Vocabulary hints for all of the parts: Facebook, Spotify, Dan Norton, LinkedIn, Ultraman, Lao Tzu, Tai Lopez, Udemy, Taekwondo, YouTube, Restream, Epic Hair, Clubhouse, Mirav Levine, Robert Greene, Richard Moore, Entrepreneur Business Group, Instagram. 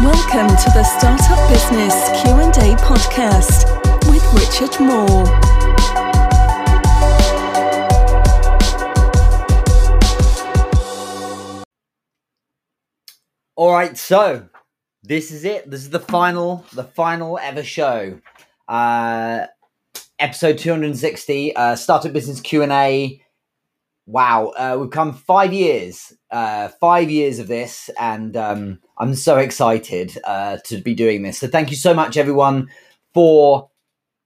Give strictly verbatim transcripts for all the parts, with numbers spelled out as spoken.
Welcome to the Startup Business Q and A podcast with Richard Moore. All right, so this is it. This is the final, the final ever show. Uh, episode two hundred sixty, uh, Startup Business Q and A. Wow, uh, we've come five years, uh, five years of this, and um, I'm so excited uh, to be doing this. So thank you so much, everyone, for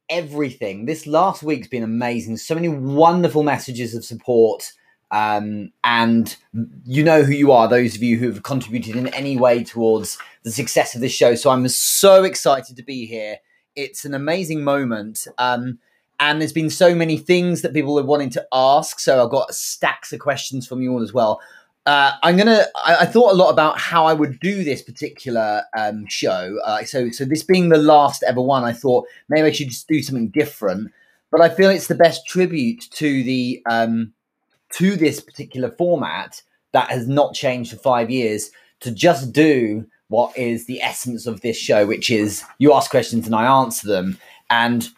everything. This last week's been amazing. So many wonderful messages of support, um, and you know who you are, those of you who have contributed in any way towards the success of this show. So I'm so excited to be here. It's an amazing moment. Um, And there's been so many things that people are wanting to ask. So I've got stacks of questions from you all as well. Uh, I'm going to, I thought a lot about how I would do this particular um, show. Uh, so, so this being the last ever one, I thought maybe I should just do something different, but I feel it's the best tribute to the, um, to this particular format that has not changed for five years to just do what is the essence of this show, which is you ask questions and I answer them. And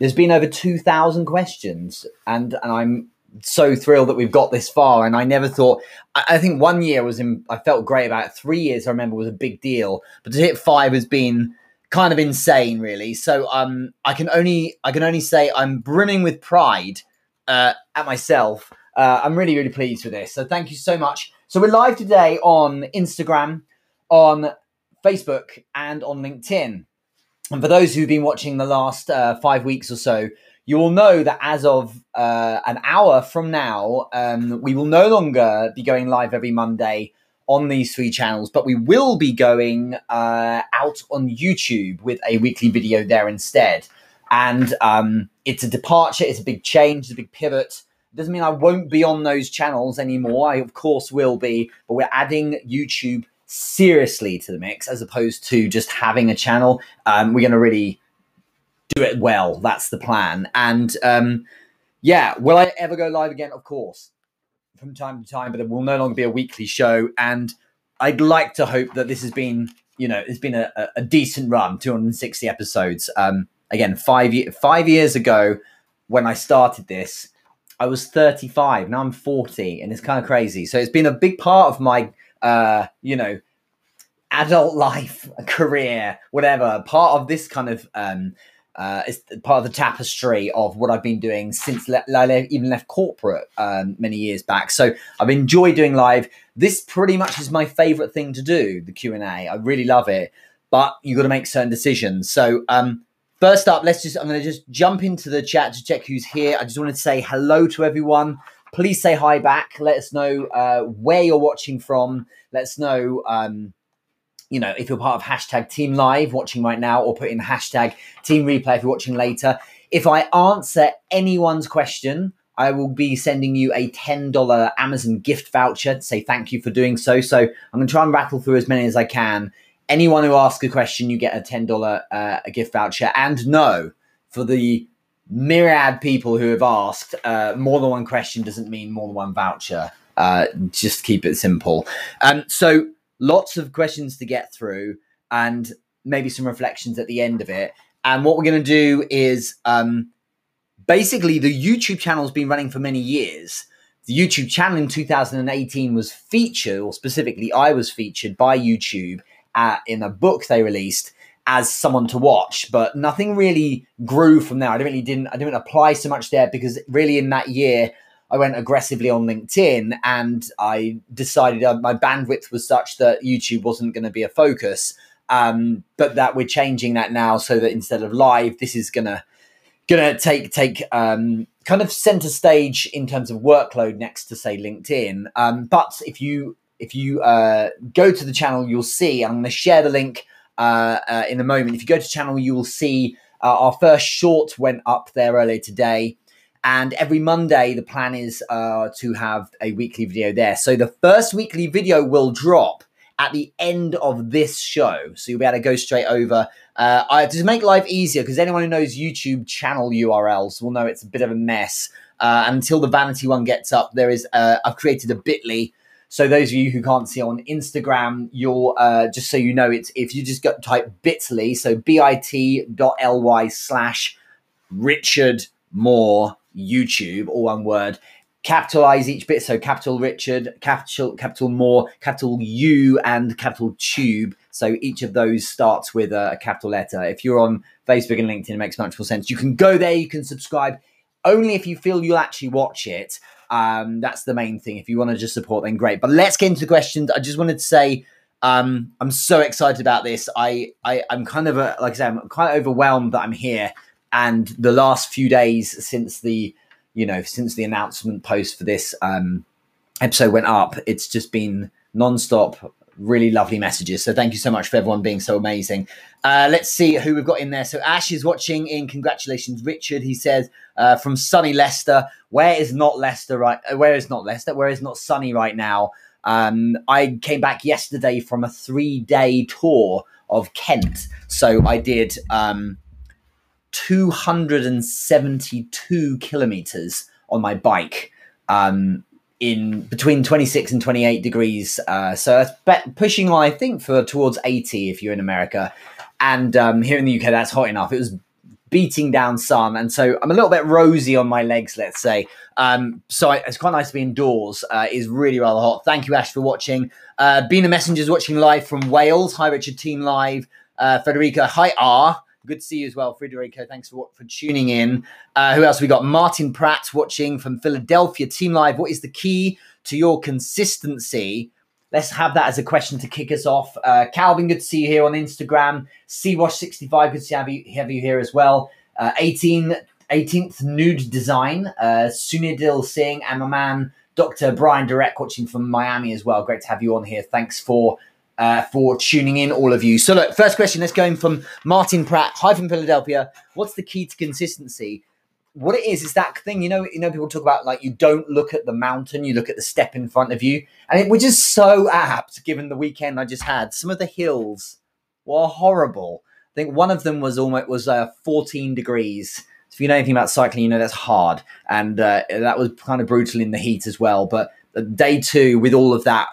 there's been over two thousand questions, and, and I'm so thrilled that we've got this far. And I never thought, I, I think one year was, in, I felt great about it. Three years, I remember, was a big deal. But to hit five has been kind of insane, really. So um, I can only I can only say I'm brimming with pride uh, at myself. Uh, I'm really, really pleased with this. So thank you so much. So we're live today on Instagram, on Facebook, and on LinkedIn. And for those who've been watching the last uh, five weeks or so, you will know that as of uh, an hour from now, um, we will no longer be going live every Monday on these three channels, but we will be going uh, out on YouTube with a weekly video there instead. And um, it's a departure, it's a big change, it's a big pivot. It doesn't mean I won't be on those channels anymore. I, of course, will be, but we're adding YouTube seriously to the mix as opposed to just having a channel. Um, we're going to really do it well. That's the plan. And um, yeah, will I ever go live again? Of course, from time to time, but it will no longer be a weekly show. And I'd like to hope that this has been, you know, it's been a, a decent run, two hundred sixty episodes. Um, again, five, year, five years ago when I started this, I was thirty-five. Now I'm forty, and it's kind of crazy. So it's been a big part of my Uh, you know, adult life, career, whatever. Part of this kind of um, uh, is part of the tapestry of what I've been doing since le- le- even left corporate um, many years back. So I've enjoyed doing live. This pretty much is my favorite thing to do, the Q and A. I really love it, but you've got to make certain decisions. So um, first up, let's just, I'm going to just jump into the chat to check who's here. I just wanted to say hello to everyone. Please say hi back. Let us know uh, where you're watching from. Let us know, um, you know, if you're part of hashtag Team Live watching right now, or put in hashtag Team Replay if you're watching later. If I answer anyone's question, I will be sending you a ten dollars Amazon gift voucher to say thank you for doing so. So I'm going to try and rattle through as many as I can. Anyone who asks a question, you get a ten dollars uh, a gift voucher. And no, for the myriad people who have asked, uh, more than one question doesn't mean more than one voucher. Uh, just keep it simple. Um, so lots of questions to get through, and maybe some reflections at the end of it. And what we're going to do is um, basically the YouTube channel has been running for many years. The YouTube channel in two thousand eighteen was featured, or specifically I was featured by YouTube uh, in a book they released as someone to watch, but nothing really grew from there. I really didn't, I didn't apply so much there, because really in that year, I went aggressively on LinkedIn, and I decided uh, my bandwidth was such that YouTube wasn't going to be a focus, um, but that we're changing that now, so that instead of live, this is going to going to take, take um, kind of center stage in terms of workload next to, say, LinkedIn. Um, but if you, if you uh, go to the channel, you'll see, I'm going to share the link Uh, uh, in a moment. If you go to channel, you will see uh, our first short went up there earlier today. And every Monday, the plan is uh, to have a weekly video there. So the first weekly video will drop at the end of this show. So you'll be able to go straight over. Uh, I, to make life easier, because anyone who knows YouTube channel U R Ls will know it's a bit of a mess. Uh, until the vanity one gets up, there is uh, I've created a bit dot L Y. So those of you who can't see on Instagram, you'll uh, just so you know, it's if you just go, type bit dot L Y, so bit.ly slash Richard Moore YouTube, all one word. Capitalize each bit, so capital Richard, capital capital Moore, capital U, and capital Tube. So each of those starts with a, a capital letter. If you're on Facebook and LinkedIn, it makes much more sense. You can go there, you can subscribe. Only if you feel you'll actually watch it. Um, that's the main thing. If you want to just support, then great. But let's get into the questions. I just wanted to say um, I'm so excited about this. I, I, I'm kind of, a, like I said, I'm quite overwhelmed that I'm here. And the last few days since the, you know, since the announcement post for this um, episode went up, it's just been nonstop, really lovely messages. So thank you so much for everyone being so amazing. Uh, let's see who we've got in there. So Ash is watching in. Congratulations, Richard. He says, uh, from sunny Leicester, where is not Leicester right? Where is not Leicester? Where is not sunny right now? Um, I came back yesterday from a three day tour of Kent. So I did um, two hundred seventy-two kilometers on my bike. Um, in between twenty-six and twenty-eight degrees. Uh, so that's pushing on, I think, for towards eighty if you're in America. And um, here in the U K, that's hot enough. It was beating down sun. And so I'm a little bit rosy on my legs, let's say. Um, so it's quite nice to be indoors. Uh, it's really rather hot. Thank you, Ash, for watching. Uh, Bina Messenger's watching live from Wales. Hi, Richard, team live. Uh, Federica, hi, R. Good to see you as well, Frederico. Thanks for for tuning in. Uh, who else we got? Martin Pratt watching from Philadelphia. Team Live, what is the key to your consistency? Let's have that as a question to kick us off. Uh, Calvin, good to see you here on Instagram. C Wash sixty-five, good to see have you, have you here as well. Uh, eighteenth Nude Design, uh, Sunidil Singh, and my man, Doctor Brian Direct, watching from Miami as well. Great to have you on here. Thanks for Uh, for tuning in, all of you. So look, first question, let's go in from Martin Pratt. Hi from Philadelphia. What's the key to consistency? What it is, is that thing, you know, you know, people talk about, like, you don't look at the mountain, you look at the step in front of you. And it, which is so apt given the weekend I just had. Some of the hills were horrible. I think one of them was almost, was uh, fourteen degrees. If you know anything about cycling, you know that's hard. And uh, that was kind of brutal in the heat as well. But day two with all of that,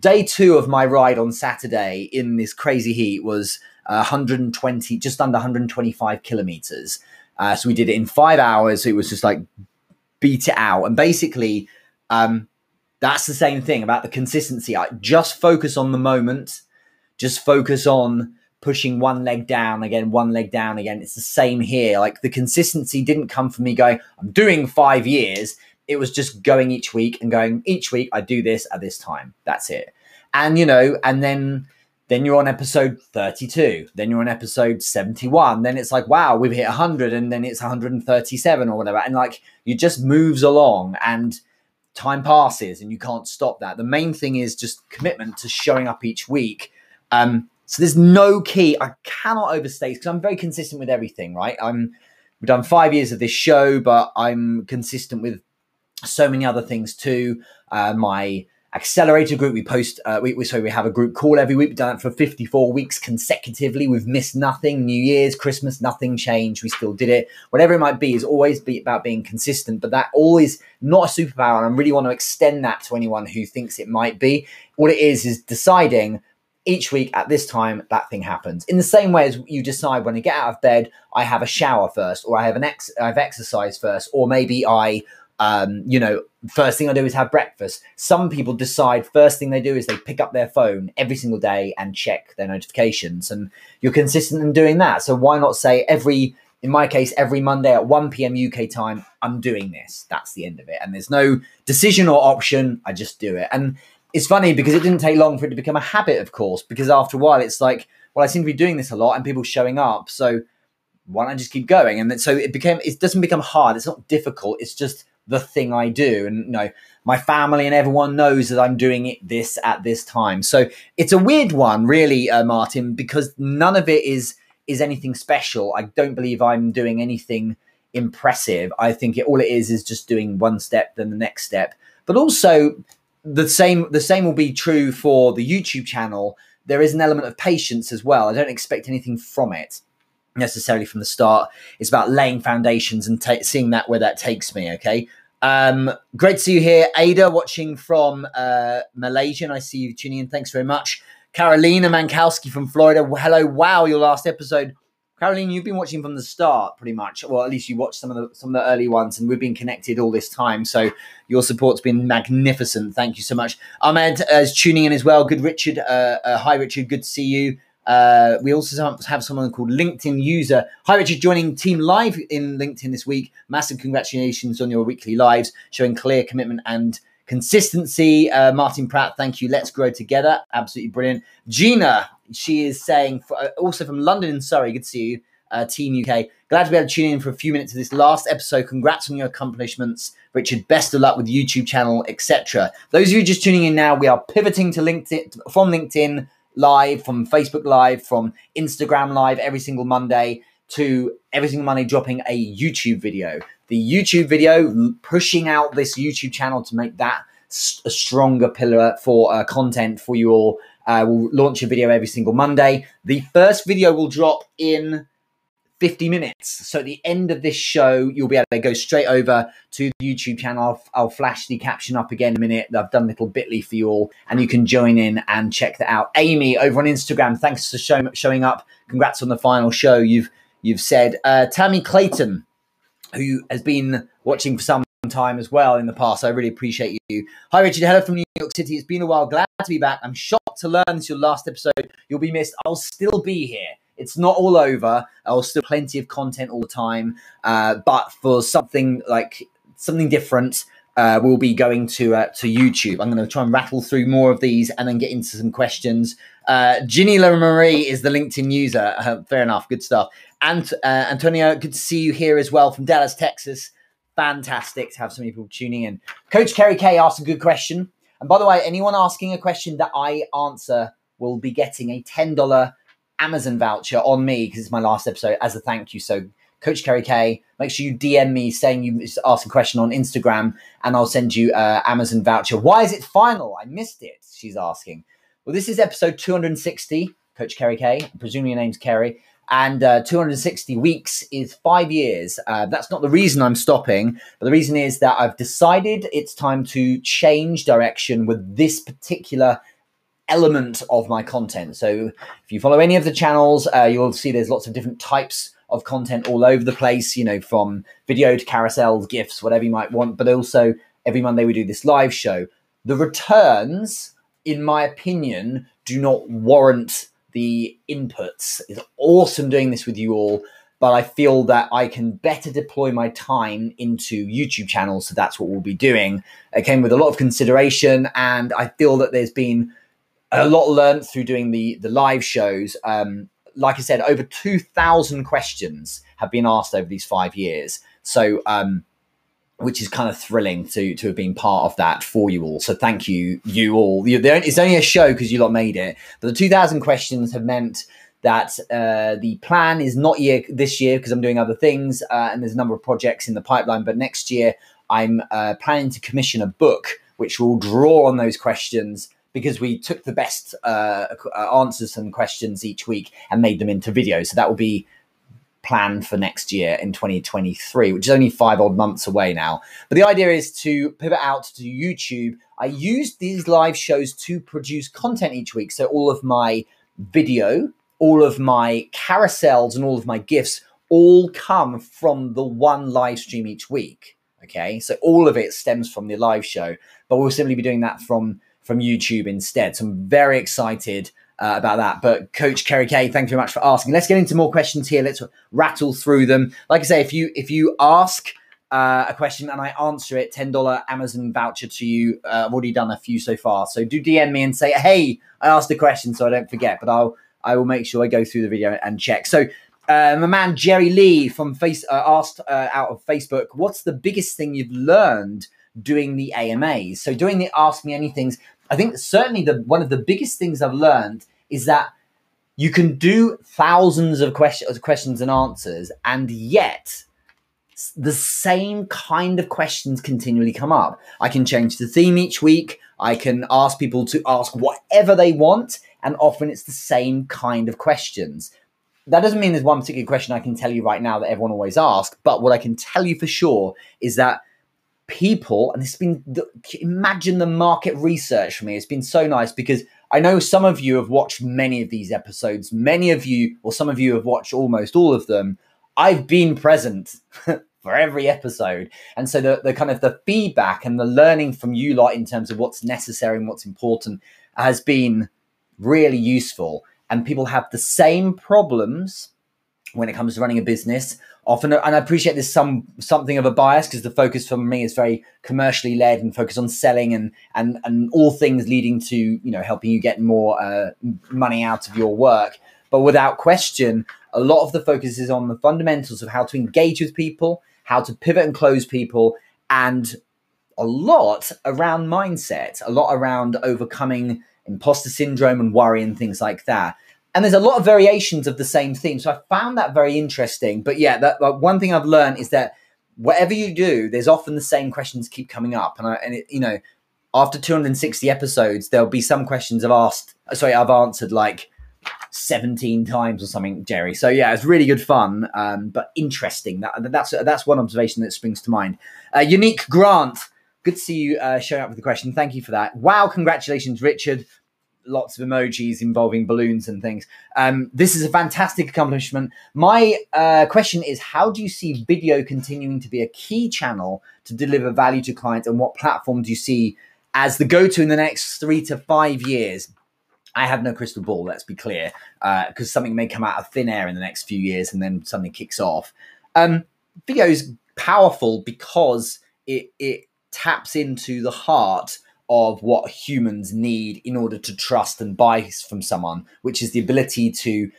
Day two of my ride on Saturday in this crazy heat was one hundred twenty, just under one hundred twenty-five kilometers. Uh, so we did it in five hours. So it was just like beat it out. And basically, um, that's the same thing about the consistency. I just focus on the moment, just focus on pushing one leg down again, one leg down again. It's the same here. Like, the consistency didn't come from me going, I'm doing five years. It was just going each week and going each week. I do this at this time. That's it. And, you know, and then, then you're on episode thirty-two, then you're on episode seventy-one. Then it's like, wow, we've hit a hundred, and then it's one hundred thirty-seven or whatever. And like, it just moves along and time passes and you can't stop that. The main thing is just commitment to showing up each week. Um, so there's no key. I cannot overstate, because I'm very consistent with everything, right? I'm, we've done five years of this show, but I'm consistent with so many other things too. Uh, my accelerator group, we post, uh, we, we, so we have a group call every week. We've done it for fifty-four weeks consecutively. We've missed nothing. New Year's, Christmas, nothing changed. We still did it. Whatever it might be, is always be about being consistent, but that all is not a superpower. And I really want to extend that to anyone who thinks it might be. All it is, is deciding each week at this time, that thing happens. In the same way as you decide when I get out of bed, I have a shower first, or I have an ex I have exercise first, or maybe I, Um, you know, first thing I do is have breakfast. Some people decide first thing they do is they pick up their phone every single day and check their notifications, and you're consistent in doing that. So why not say every, in my case, every Monday at one P M U K time, I'm doing this. That's the end of it. And there's no decision or option. I just do it. And it's funny because it didn't take long for it to become a habit, of course, because after a while it's like, well, I seem to be doing this a lot and people showing up. So why don't I just keep going? And then, so it became, it doesn't become hard. It's not difficult. It's just the thing I do. And, you know, my family and everyone knows that I'm doing it this at this time. So it's a weird one, really, uh, Martin, because none of it is, is anything special. I don't believe I'm doing anything impressive. I think it, all it is, is just doing one step, then the next step. But also the same the same will be true for the YouTube channel. There is an element of patience as well. I don't expect anything from it necessarily from the start. It's about laying foundations and ta- seeing that where that takes me. Okay. Um, great to see you here. Ada watching from uh, Malaysia. I see you tuning in. Thanks very much. Carolina Mankowski from Florida. Hello. Wow. Your last episode. Caroline, you've been watching from the start pretty much. Well, at least you watched some of the some of the early ones, and we've been connected all this time. So your support's been magnificent. Thank you so much. Ahmed uh, is tuning in as well. Good, Richard. Uh, uh, hi, Richard. Good to see you. Uh, we also have someone called LinkedIn User. Hi, Richard, joining Team Live in LinkedIn this week. Massive congratulations on your weekly lives, showing clear commitment and consistency. Uh, Martin Pratt, thank you. Let's grow together. Absolutely brilliant. Gina, she is saying, for, uh, also from London and Surrey, good to see you, uh, Team U K. Glad to be able to tune in for a few minutes of this last episode. Congrats on your accomplishments, Richard. Best of luck with the YouTube channel, et cetera. Those of you just tuning in now, we are pivoting to LinkedIn from LinkedIn Live, from Facebook Live, from Instagram Live every single Monday to every single Monday dropping a YouTube video. The YouTube video, pushing out this YouTube channel to make that a stronger pillar for uh, content for you all. Uh, we'll launch a video every single Monday. The first video will drop in fifty minutes. So at the end of this show, you'll be able to go straight over to the YouTube channel. I'll, I'll flash the caption up again in a minute. I've done a little bit dot l y for you all, and you can join in and check that out. Amy over on Instagram, thanks for show, showing up. Congrats on the final show, you've, you've said. Uh, Tammy Clayton, who has been watching for some time as well in the past. I really appreciate you. Hi, Richard. Hello from New York City. It's been a while. Glad to be back. I'm shocked to learn this is your last episode. You'll be missed. I'll still be here. It's not all over. I'll still have plenty of content all the time. Uh, but for something like something different, uh, we'll be going to uh, to YouTube. I'm going to try and rattle through more of these and then get into some questions. Uh, Ginny Marie is the LinkedIn user. Uh, fair enough. Good stuff. And uh, Antonio, good to see you here as well from Dallas, Texas. Fantastic to have so many people tuning in. Coach Kerry K asked a good question. And by the way, anyone asking a question that I answer will be getting a ten dollars Amazon voucher on me because it's my last episode as a thank you. So Coach Kerry K, make sure you D M me saying you asked a question on Instagram and I'll send you an Amazon voucher. Why is it final? I missed it, she's asking. Well, this is episode two hundred sixty, Coach Kerry K. I presume your name's Kerry. And uh, two hundred sixty weeks is five years. Uh, that's not the reason I'm stopping, but the reason is that I've decided it's time to change direction with this particular element of my content. So if you follow any of the channels, uh, you'll see there's lots of different types of content all over the place, you know, from video to carousels, GIFs, whatever you might want. But also every Monday we do this live show. The returns, in my opinion, do not warrant the inputs. It's awesome doing this with you all, but I feel that I can better deploy my time into YouTube channels. So that's what we'll be doing. It came with a lot of consideration, and I feel that there's been a lot learned through doing the, the live shows. Um, like I said, over two thousand questions have been asked over these five years. So, um, which is kind of thrilling to to have been part of that for you all. So thank you, you all. You, it's only a show because you lot made it. But the two thousand questions have meant that uh, the plan is not year this year because I'm doing other things uh, and there's a number of projects in the pipeline. But next year, I'm uh, planning to commission a book which will draw on those questions because we took the best uh, answers and questions each week and made them into videos. So that will be planned for next year in twenty twenty-three, which is only five odd months away now. But the idea is to pivot out to YouTube. I use these live shows to produce content each week. So all of my video, all of my carousels and all of my GIFs all come from the one live stream each week. Okay. So all of it stems from the live show, but we'll simply be doing that from, from YouTube instead. So I'm very excited Uh, about that. But Coach Kerry K, thank you very much for asking. Let's get into more questions here. Let's rattle through them. Like I say, if you if you ask uh, a question and I answer it, ten dollars Amazon voucher to you. Uh, I've already done a few so far. So do D M me and say, hey, I asked a question so I don't forget, but I'll I will make sure I go through the video and check. So uh, my man Jerry Lee from Face uh, asked uh, out of Facebook, what's the biggest thing you've learned doing the A M As? So doing the Ask Me Anythings, I think certainly the one of the biggest things I've learned is that you can do thousands of questions, questions and answers, and yet the same kind of questions continually come up. I can change the theme each week. I can ask people to ask whatever they want, and often it's the same kind of questions. That doesn't mean there's one particular question I can tell you right now that everyone always asks, but what I can tell you for sure is that people, and it's been, imagine the market research for me. It's been so nice because I know some of you have watched many of these episodes, many of you, or some of you have watched almost all of them. I've been present for every episode. And so the, the kind of the feedback and the learning from you lot in terms of what's necessary and what's important has been really useful. And people have the same problems when it comes to running a business often. And I appreciate there's some, something of a bias because the focus for me is very commercially led and focused on selling and, and, and all things leading to, you know, helping you get more uh, money out of your work. But without question, a lot of the focus is on the fundamentals of how to engage with people, how to pivot and close people, and a lot around mindset, a lot around overcoming imposter syndrome and worry and things like that. And there's a lot of variations of the same theme. So I found that very interesting. But yeah, that, that one thing I've learned is that whatever you do, there's often the same questions keep coming up. And, I, and it, you know, after two hundred sixty episodes, there'll be some questions I've asked, sorry, I've answered like seventeen times or something, Jerry. So yeah, it's really good fun, um, but interesting. That, that's, that's one observation that springs to mind. Uh, Unique Grant, good to see you uh, showing up with the question. Thank you for that. Wow, congratulations, Richard. Lots of emojis involving balloons and things. Um, this is a fantastic accomplishment. My uh, question is, how do you see video continuing to be a key channel to deliver value to clients, and what platform do you see as the go-to in the next three to five years? I have no crystal ball, let's be clear, because uh, something may come out of thin air in the next few years and then something kicks off. Um, video is powerful because it, it taps into the heart of what humans need in order to trust and buy from someone, which is the ability to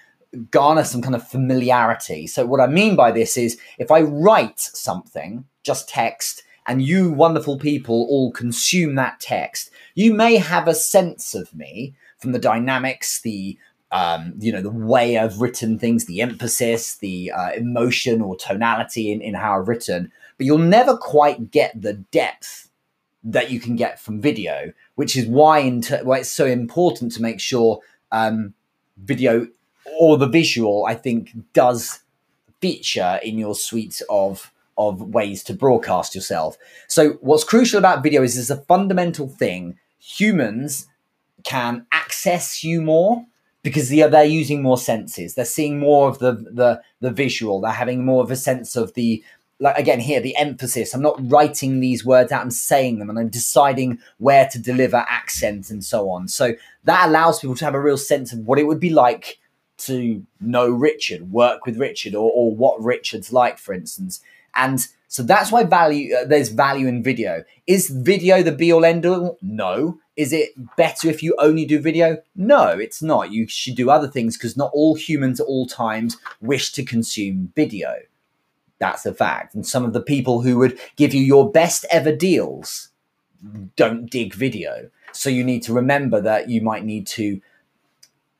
garner some kind of familiarity. So what I mean by this is, if I write something, just text, and you wonderful people all consume that text, you may have a sense of me from the dynamics, the um, you know, the way I've written things, the emphasis, the uh, emotion or tonality in, in how I've written, but you'll never quite get the depth that you can get from video, which is why, in t why it's so important to make sure um, video or the visual, I think, does feature in your suite of, of ways to broadcast yourself. So what's crucial about video is it's a fundamental thing. Humans can access you more because they are, they're using more senses. They're seeing more of the, the, the visual. They're having more of a sense of the, like again here, the emphasis. I'm not writing these words out and saying them, and I'm deciding where to deliver accent and so on. So that allows people to have a real sense of what it would be like to know Richard, work with Richard, or, or what Richard's like, for instance. And so that's why value, uh, there's value in video. Is video the be all end all? No. Is it better if you only do video? No, it's not. You should do other things because not all humans at all times wish to consume video. That's a fact. And some of the people who would give you your best ever deals don't dig video. So you need to remember that you might need to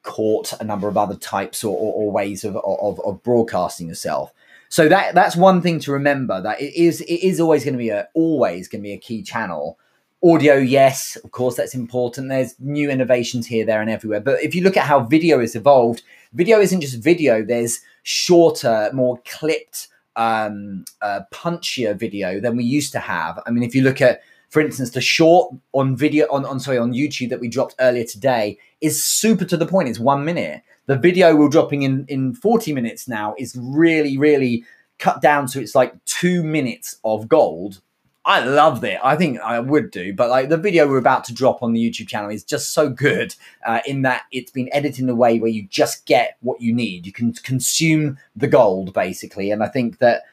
court a number of other types or, or, or ways of, of, of broadcasting yourself. So that, that's one thing to remember, that it is, it is always going to be a, always going to be a key channel. Audio, yes, of course, that's important. There's new innovations here, there, and everywhere. But if you look at how video has evolved, video isn't just video. There's shorter, more clipped, um, uh, punchier video than we used to have. I mean, if you look at, for instance, the short on video on, on, sorry, on YouTube that we dropped earlier today is super to the point. It's one minute. The video we're dropping in, in forty minutes now is really, really cut down to, it's like two minutes of gold. I loved it. I think I would do, but like the video we're about to drop on the YouTube channel is just so good uh, in that it's been edited in a way where you just get what you need. You can consume the gold basically. And I think that,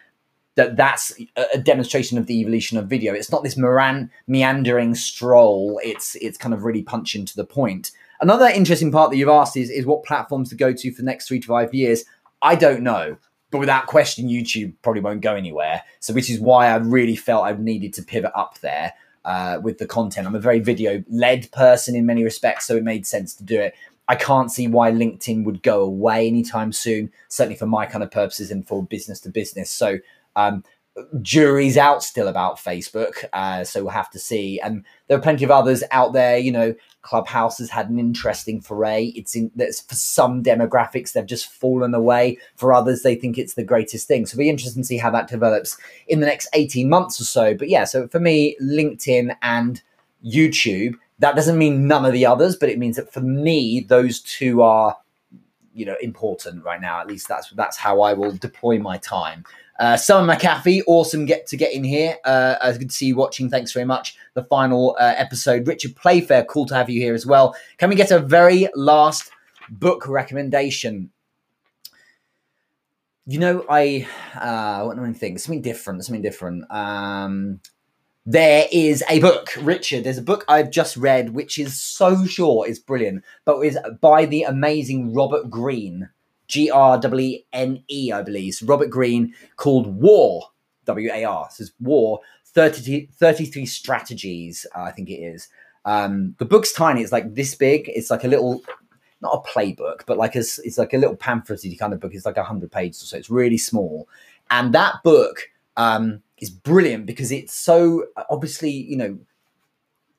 that that's a demonstration of the evolution of video. It's not this meran meandering stroll. It's, it's kind of really punching to the point. Another interesting part that you've asked is, is what platforms to go to for the next three to five years. I don't know. But without question, YouTube probably won't go anywhere. So which is why I really felt I needed to pivot up there uh, with the content. I'm a very video-led person in many respects, so it made sense to do it. I can't see why LinkedIn would go away anytime soon, certainly for my kind of purposes and for business to business. So um, jury's out still about Facebook. Uh, so we'll have to see. And there are plenty of others out there. You know, Clubhouse has had an interesting foray. It's in that's for some demographics, they've just fallen away. For others, they think it's the greatest thing. So it'll be interesting to see how that develops in the next eighteen months or so. But yeah, so for me, LinkedIn and YouTube, that doesn't mean none of the others, but it means that for me, those two are, you know, important right now. At least that's that's how I will deploy my time. Uh, Summer McAfee, awesome get to get in here. Uh, as good to see you watching. Thanks very much. The final uh, episode. Richard Playfair, cool to have you here as well. Can we get a very last book recommendation? You know, I uh, what do I think? Something different. Something different. Um, there is a book, Richard. There's a book I've just read, which is so short, it's brilliant, but is by the amazing Robert Greene. G R E E N E, I believe. So Robert Greene, called War, W A R. Says War, thirty-three Strategies, uh, I think it is. Um, the book's tiny. It's like this big. It's like a little, not a playbook, but like a, it's like a little pamphlet-y kind of book. It's like one hundred pages or so. It's really small. And that book um, is brilliant because it's so, obviously, you know,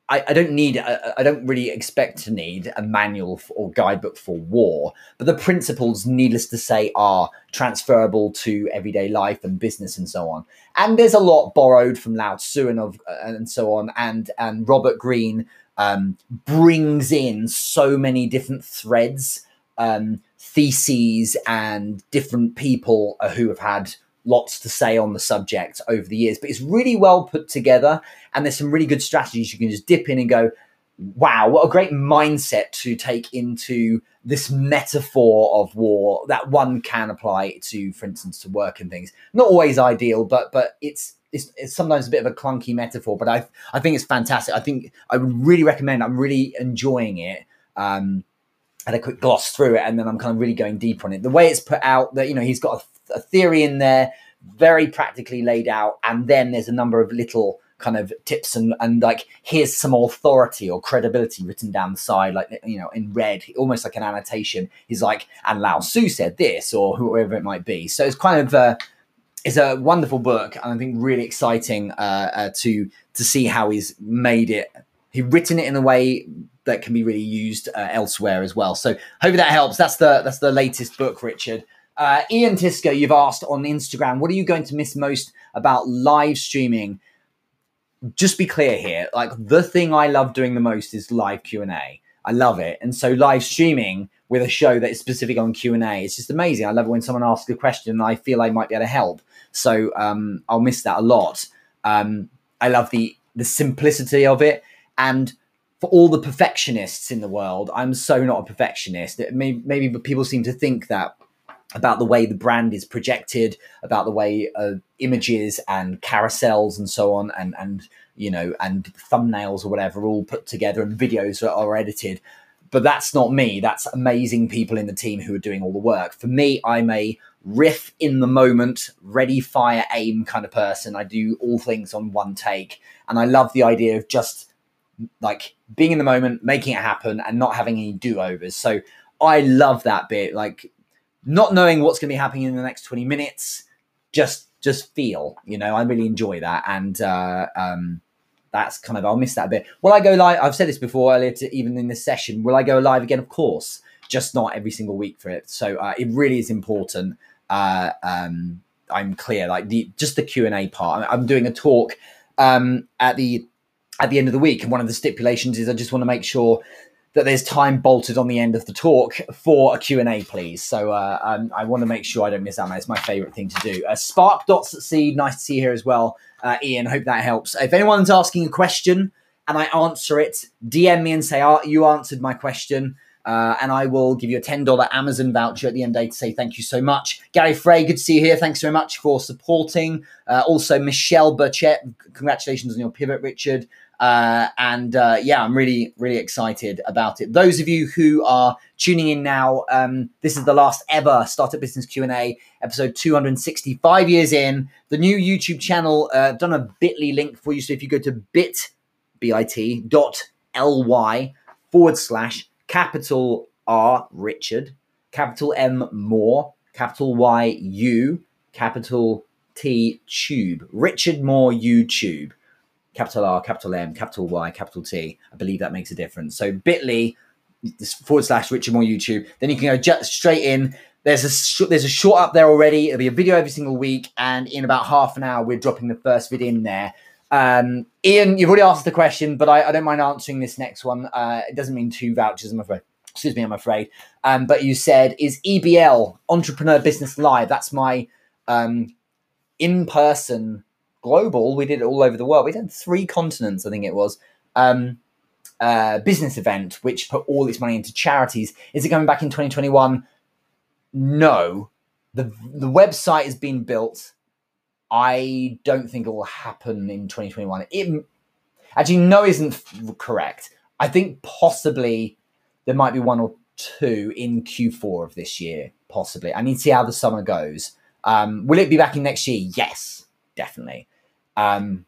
I, I don't need, I, I don't really expect to need a manual for, or guidebook for war, but the principles, needless to say, are transferable to everyday life and business and so on. And there's a lot borrowed from Lao Tzu and, of, and so on. And, and Robert Greene um, brings in so many different threads, um, theses, and different people who have had lots to say on the subject over the years, but it's really well put together. And there's some really good strategies you can just dip in and go, wow, what a great mindset to take into this metaphor of war that one can apply to, for instance, to work and things. Not always ideal, but but it's it's, it's sometimes a bit of a clunky metaphor, but I I think it's fantastic. I think I would really recommend, I'm really enjoying it. Um, I had a quick gloss through it and then I'm kind of really going deep on it. The way it's put out, that, you know, he's got a a theory in there, very practically laid out, and then there's a number of little kind of tips and, and like, here's some authority or credibility written down the side, like, you know, in red, almost like an annotation. He's like, and Lao Tzu said this, or whoever it might be. So it's kind of a, it's a wonderful book, and I think really exciting uh, uh, to to see how he's made it. He's written it in a way that can be really used uh, elsewhere as well. So hopefully that helps. That's the that's the latest book, Richard. Uh, Ian Tisco, you've asked on Instagram, what are you going to miss most about live streaming? Just be clear here. Like, the thing I love doing the most is live Q and A. I love it. And so live streaming with a show that is specific on Q and A, it's just amazing. I love it when someone asks a question and I feel I might be able to help. So um, I'll miss that a lot. Um, I love the, the simplicity of it. And for all the perfectionists in the world, I'm so not a perfectionist. It may, maybe but people seem to think that about the way the brand is projected, about the way uh, images and carousels and so on, and, and, you know, and thumbnails or whatever are all put together, and videos are, are edited. But that's not me. That's amazing people in the team who are doing all the work. For me, I'm a riff in the moment, ready, fire, aim kind of person. I do all things on one take. And I love the idea of just like being in the moment, making it happen, and not having any do-overs. So I love that bit. Like, not knowing what's going to be happening in the next twenty minutes, just just feel, you know, I really enjoy that. And uh, um, that's kind of, I'll miss that a bit. Will I go live? I've said this before earlier, to, even in this session, will I go live again? Of course, just not every single week for it. So uh, it really is important. Uh, um, I'm clear, like the, just the Q and A part. I'm doing a talk um, at the at the end of the week. And one of the stipulations is I just want to make sure that there's time bolted on the end of the talk for a Q and A, please. So uh, um, I want to make sure I don't miss out on that. It's my favorite thing to do. Uh, Spark Dots at Sea, nice to see you here as well. Uh, Ian, hope that helps. If anyone's asking a question and I answer it, D M me and say, oh, you answered my question. Uh, and I will give you a ten dollar Amazon voucher at the end of the day to say thank you so much. Gary Frey, good to see you here. Thanks very much for supporting. Uh, also, Michelle Burchett, congratulations on your pivot, Richard. Uh, and uh, yeah, I'm really, really excited about it. Those of you who are tuning in now, um, this is the last ever Startup Business Q and A, episode two hundred sixty-five years in. The new YouTube channel, uh, I've done a bit dot l y link for you. So if you go to bit, B I T, dot L Y, forward slash, capital R, Richard, capital M, Moore, capital Y, U, capital T-Tube, Richard Moore YouTube, capital R, capital M, capital Y, capital T. I believe that makes a difference. So bit dot L Y forward slash Richard Moore YouTube. Then you can go just straight in. There's a sh- there's a short up there already. It'll be a video every single week. And in about half an hour, we're dropping the first vid in there. Um, Ian, you've already asked the question, but I, I don't mind answering this next one. Uh, it doesn't mean two vouchers, I'm afraid. Excuse me, I'm afraid. Um, but you said, is E B L, Entrepreneur Business Live, that's my um, in-person global, we did it all over the world. We did three continents, I think it was, um, uh, business event, which put all its money into charities. Is it coming back in twenty twenty-one? No. The, the website has been built. I don't think it will happen in twenty twenty-one. It, actually, no isn't correct. I think possibly there might be one or two in Q four of this year, possibly. I need to see how the summer goes. Um, will it be back in next year? Yes, definitely. Um,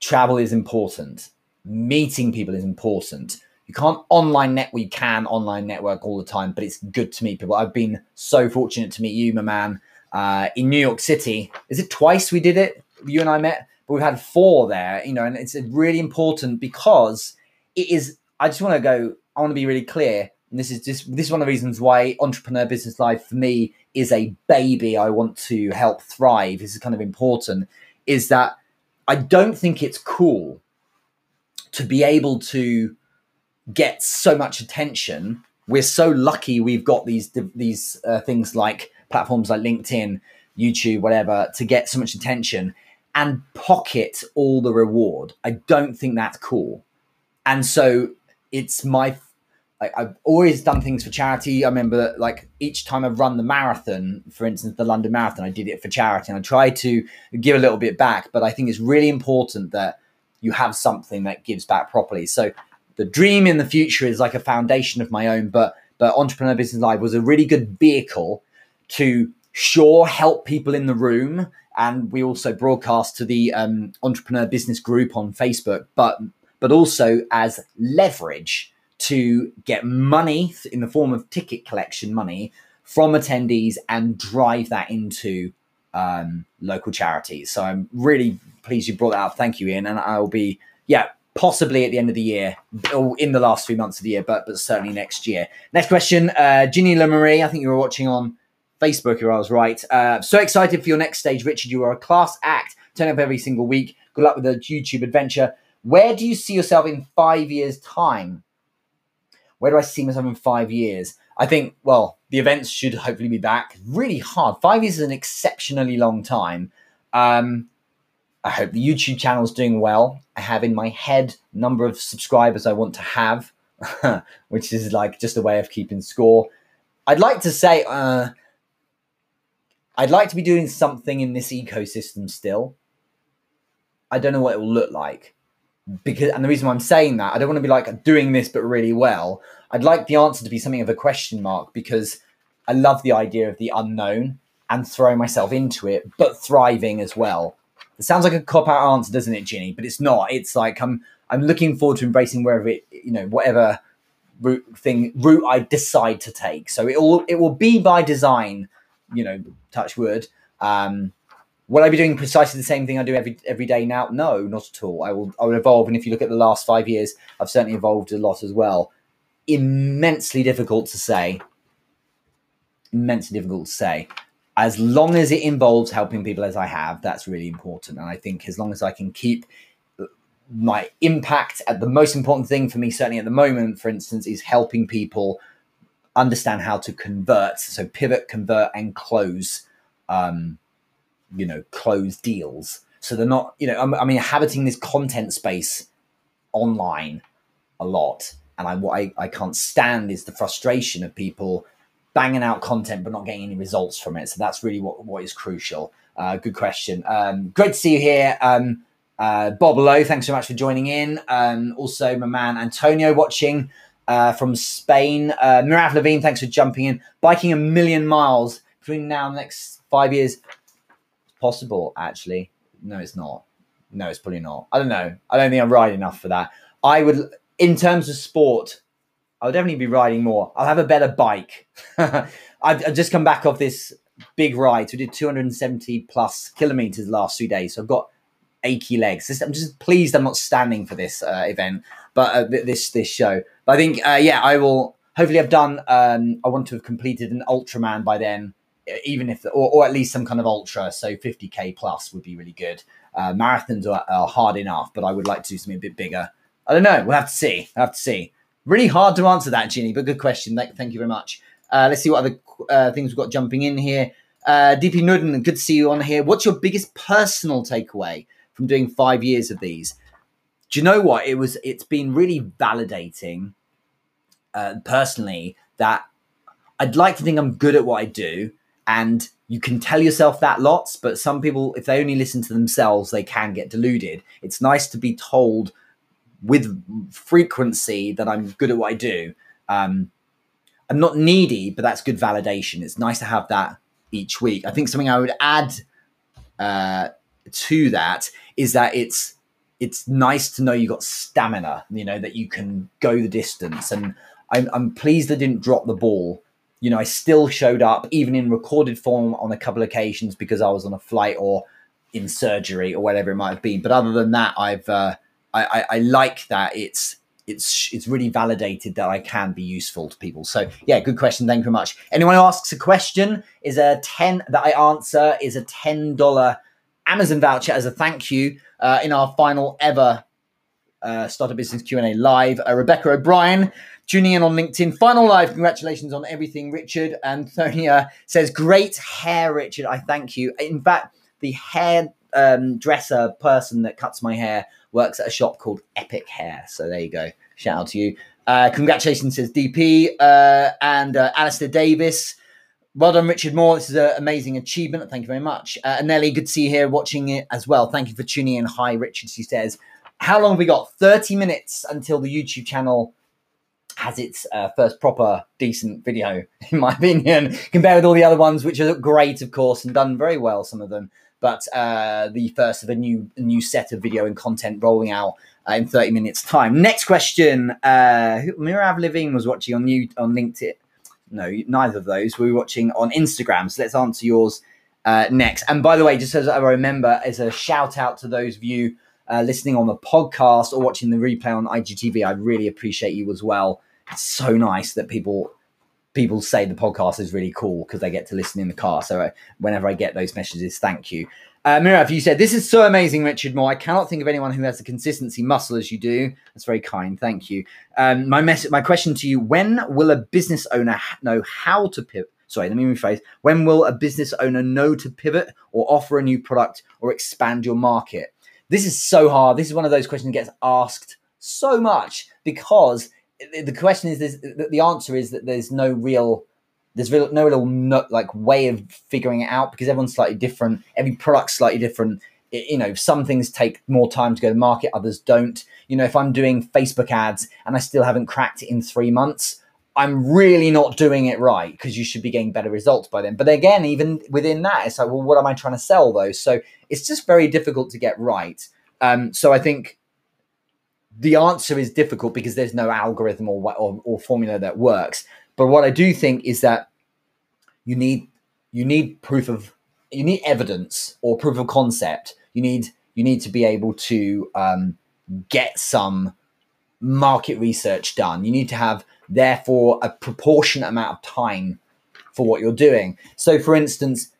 travel is important. Meeting people is important. You can't online net. We can online network all the time, but it's good to meet people. I've been so fortunate to meet you, my man. Uh, in New York City, is it twice we did it? You and I met, but we've had four there, you know, and it's really important because it is, I just want to go, I want to be really clear. And this is just, this is one of the reasons why Entrepreneur Business Live for me is a baby I want to help thrive. This is kind of important, is that I don't think it's cool to be able to get so much attention. We're so lucky we've got these, these uh, things like platforms like LinkedIn, YouTube, whatever, to get so much attention and pocket all the reward. I don't think that's cool. And so it's my, I, I've always done things for charity. I remember that, like, each time I've run the marathon, for instance, the London Marathon, I did it for charity and I try to give a little bit back, but I think it's really important that you have something that gives back properly. So the dream in the future is like a foundation of my own, but, but Entrepreneur Business Live was a really good vehicle to sure help people in the room, and we also broadcast to the um, Entrepreneur Business Group on Facebook, but but also as leverage to get money in the form of ticket collection money from attendees and drive that into um, local charities. So I'm really pleased you brought that up. Thank you, Ian. And I'll be, yeah, possibly at the end of the year, or in the last three months of the year, but but certainly next year. Next question, uh, Ginny LeMarie, I think you were watching on Facebook, if I was right. Uh, so excited for your next stage, Richard. You are a class act. Turn up every single week. Good luck with the YouTube adventure. Where do you see yourself in five years' time? Where do I see myself in five years? I think, well, the events should hopefully be back. Really hard. Five years is an exceptionally long time. Um, I hope the YouTube channel is doing well. I have in my head number of subscribers I want to have, which is like just a way of keeping score. I'd like to say... Uh, I'd like to be doing something in this ecosystem still. I don't know what it will look like. because, And the reason why I'm saying that, I don't want to be like doing this, but really well. I'd like the answer to be something of a question mark, because I love the idea of the unknown and throwing myself into it, but thriving as well. It sounds like a cop-out answer, doesn't it, Ginny? But it's not. It's like I'm I'm looking forward to embracing wherever it, you know, whatever route thing route I decide to take. So it will it will be by design, you know, touch wood. Um, will I be doing precisely the same thing I do every every day now? No, not at all. I will I will evolve. And if you look at the last five years, I've certainly evolved a lot as well. Immensely difficult to say. Immensely difficult to say. As long as it involves helping people as I have, that's really important. And I think as long as I can keep my impact at the most important thing for me, certainly at the moment, for instance, is helping people understand how to convert, so pivot, convert, and close, um, you know, close deals. So they're not, you know, I'm, I'm inhabiting this content space online a lot, and I what I, I can't stand is the frustration of people banging out content but not getting any results from it. So that's really what what is crucial. Uh, good question. Um, great to see you here, um, uh, Bob Lowe. Thanks so much for joining in. Um, also, my man Antonio watching. Uh, from Spain, uh, Mirav Levine, thanks for jumping in. Biking a million miles between now and the next five years. It's possible, actually. No, it's not. No, it's probably not. I don't know. I don't think I'm riding enough for that. I would, in terms of sport, I would definitely be riding more. I'll have a better bike. I've, I've just come back off this big rides. We did two hundred seventy plus kilometers last two days. So I've got achy legs. This, I'm just pleased I'm not standing for this uh, event, but uh, this this show. But I think, uh, yeah, I will. Hopefully, I've done. Um, I want to have completed an Ultraman by then, even if, or, or at least some kind of ultra. So fifty K plus would be really good. Uh, marathons are, are hard enough, but I would like to do something a bit bigger. I don't know. We'll have to see. We'll have to see. Really hard to answer that, Ginny, but good question. Thank you very much. Uh, let's see what other uh, things we've got jumping in here. Uh, D P Nuden, good to see you on here. What's your biggest personal takeaway from doing five years of these? Do you know what? It was, it's been really validating uh, personally that I'd like to think I'm good at what I do. And you can tell yourself that lots, but some people, if they only listen to themselves, they can get deluded. It's nice to be told with frequency that I'm good at what I do. Um, I'm not needy, but that's good validation. It's nice to have that each week. I think something I would add uh, to that is that it's it's nice to know you got stamina, you know, that you can go the distance. And I'm, I'm pleased I didn't drop the ball. You know, I still showed up even in recorded form on a couple of occasions because I was on a flight or in surgery or whatever it might have been. But other than that, I've uh, I, I, I like that it's. It's it's really validated that I can be useful to people. So yeah, good question. Thank you very much. Anyone who asks a question is a ten that I answer is a ten dollar Amazon voucher as a thank you uh, in our final ever uh, Start a Business Q and A live. Uh, Rebecca O'Brien tuning in on LinkedIn. Final live. Congratulations on everything, Richard. Antonia says great hair, Richard. I thank you. In fact, the hair um, dresser person that cuts my hair works at a shop called Epic Hair. So there you go. Shout out to you. Uh, congratulations, says D P. Uh, and uh, Alistair Davis. Well done, Richard Moore. This is an amazing achievement. Thank you very much. Uh, and Nelly, good to see you here watching it as well. Thank you for tuning in. Hi, Richard, she says. How long have we got? thirty minutes until the YouTube channel has its uh, first proper decent video, in my opinion, compared with all the other ones, which are great, of course, and done very well, some of them. But uh, the first of a new new set of video and content rolling out uh, in thirty minutes time. Next question. Uh, Mirav Levine was watching on you on LinkedIn. No, neither of those. We were watching on Instagram. So let's answer yours uh, next. And by the way, just as I remember, as a shout out to those of you uh, listening on the podcast or watching the replay on I G T V, I really appreciate you as well. It's so nice that people... people say the podcast is really cool because they get to listen in the car. So uh, whenever I get those messages, thank you. Uh, Mirav, you said, this is so amazing, Richard Moore. I cannot think of anyone who has the consistency muscle as you do. That's very kind. Thank you. Um, my message, my question to you, when will a business owner know how to pivot? Sorry, let me rephrase. When will a business owner know to pivot or offer a new product or expand your market? This is so hard. This is one of those questions that gets asked so much because the question is, is the answer is that there's no real, there's real, no real no, like way of figuring it out because everyone's slightly different. Every product's slightly different. It, you know, some things take more time to go to market. Others don't. You know, if I'm doing Facebook ads and I still haven't cracked it in three months, I'm really not doing it right because you should be getting better results by then. But again, even within that, it's like, well, what am I trying to sell though? So it's just very difficult to get right. Um, so I think, the answer is difficult because there's no algorithm or, or or formula that works. But what I do think is that you need you need proof of you need evidence or proof of concept. You need you need to be able to um, get some market research done. You need to have therefore a proportionate amount of time for what you're doing. So, for instance,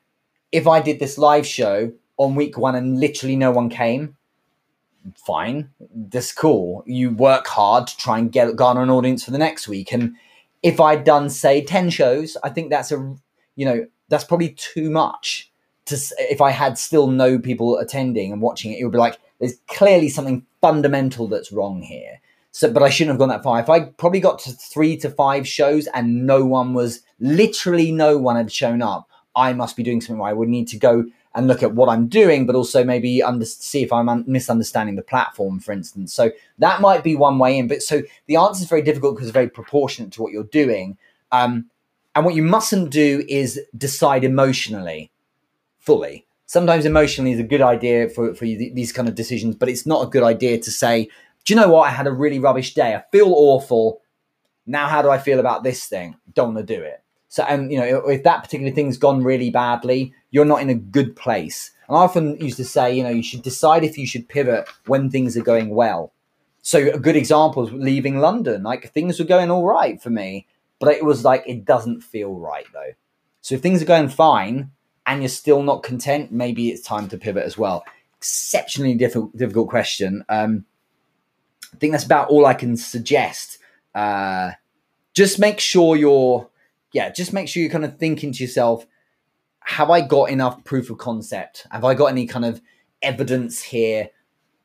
if I did this live show on week one and literally no one came. Fine, that's cool. You work hard to try and get garner an audience for the next week. And if I'd done, say, ten shows, I think that's a, you know, that's probably too much. To if I had still no people attending and watching it, it would be like, there's clearly something fundamental that's wrong here. So, but I shouldn't have gone that far. If I probably got to three to five shows and no one was, literally no one had shown up, I must be doing something right. I would need to go and look at what I'm doing, but also maybe under, see if I'm un- misunderstanding the platform, for instance. So that might be one way in. But so the answer is very difficult because it's very proportionate to what you're doing. Um, and what you mustn't do is decide emotionally fully. Sometimes emotionally is a good idea for, for you, th- these kind of decisions, but it's not a good idea to say, do you know what? I had a really rubbish day. I feel awful. Now, how do I feel about this thing? Don't want to do it. So, and you know, if that particular thing's gone really badly, you're not in a good place. And I often used to say, you know, you should decide if you should pivot when things are going well. So a good example is leaving London. Like, things were going all right for me, but it was like, it doesn't feel right though. So if things are going fine and you're still not content, maybe it's time to pivot as well. Exceptionally difficult, difficult question. Um, I think that's about all I can suggest. Uh, just make sure you're, yeah, just make sure you're kind of thinking to yourself, have I got enough proof of concept? Have I got any kind of evidence here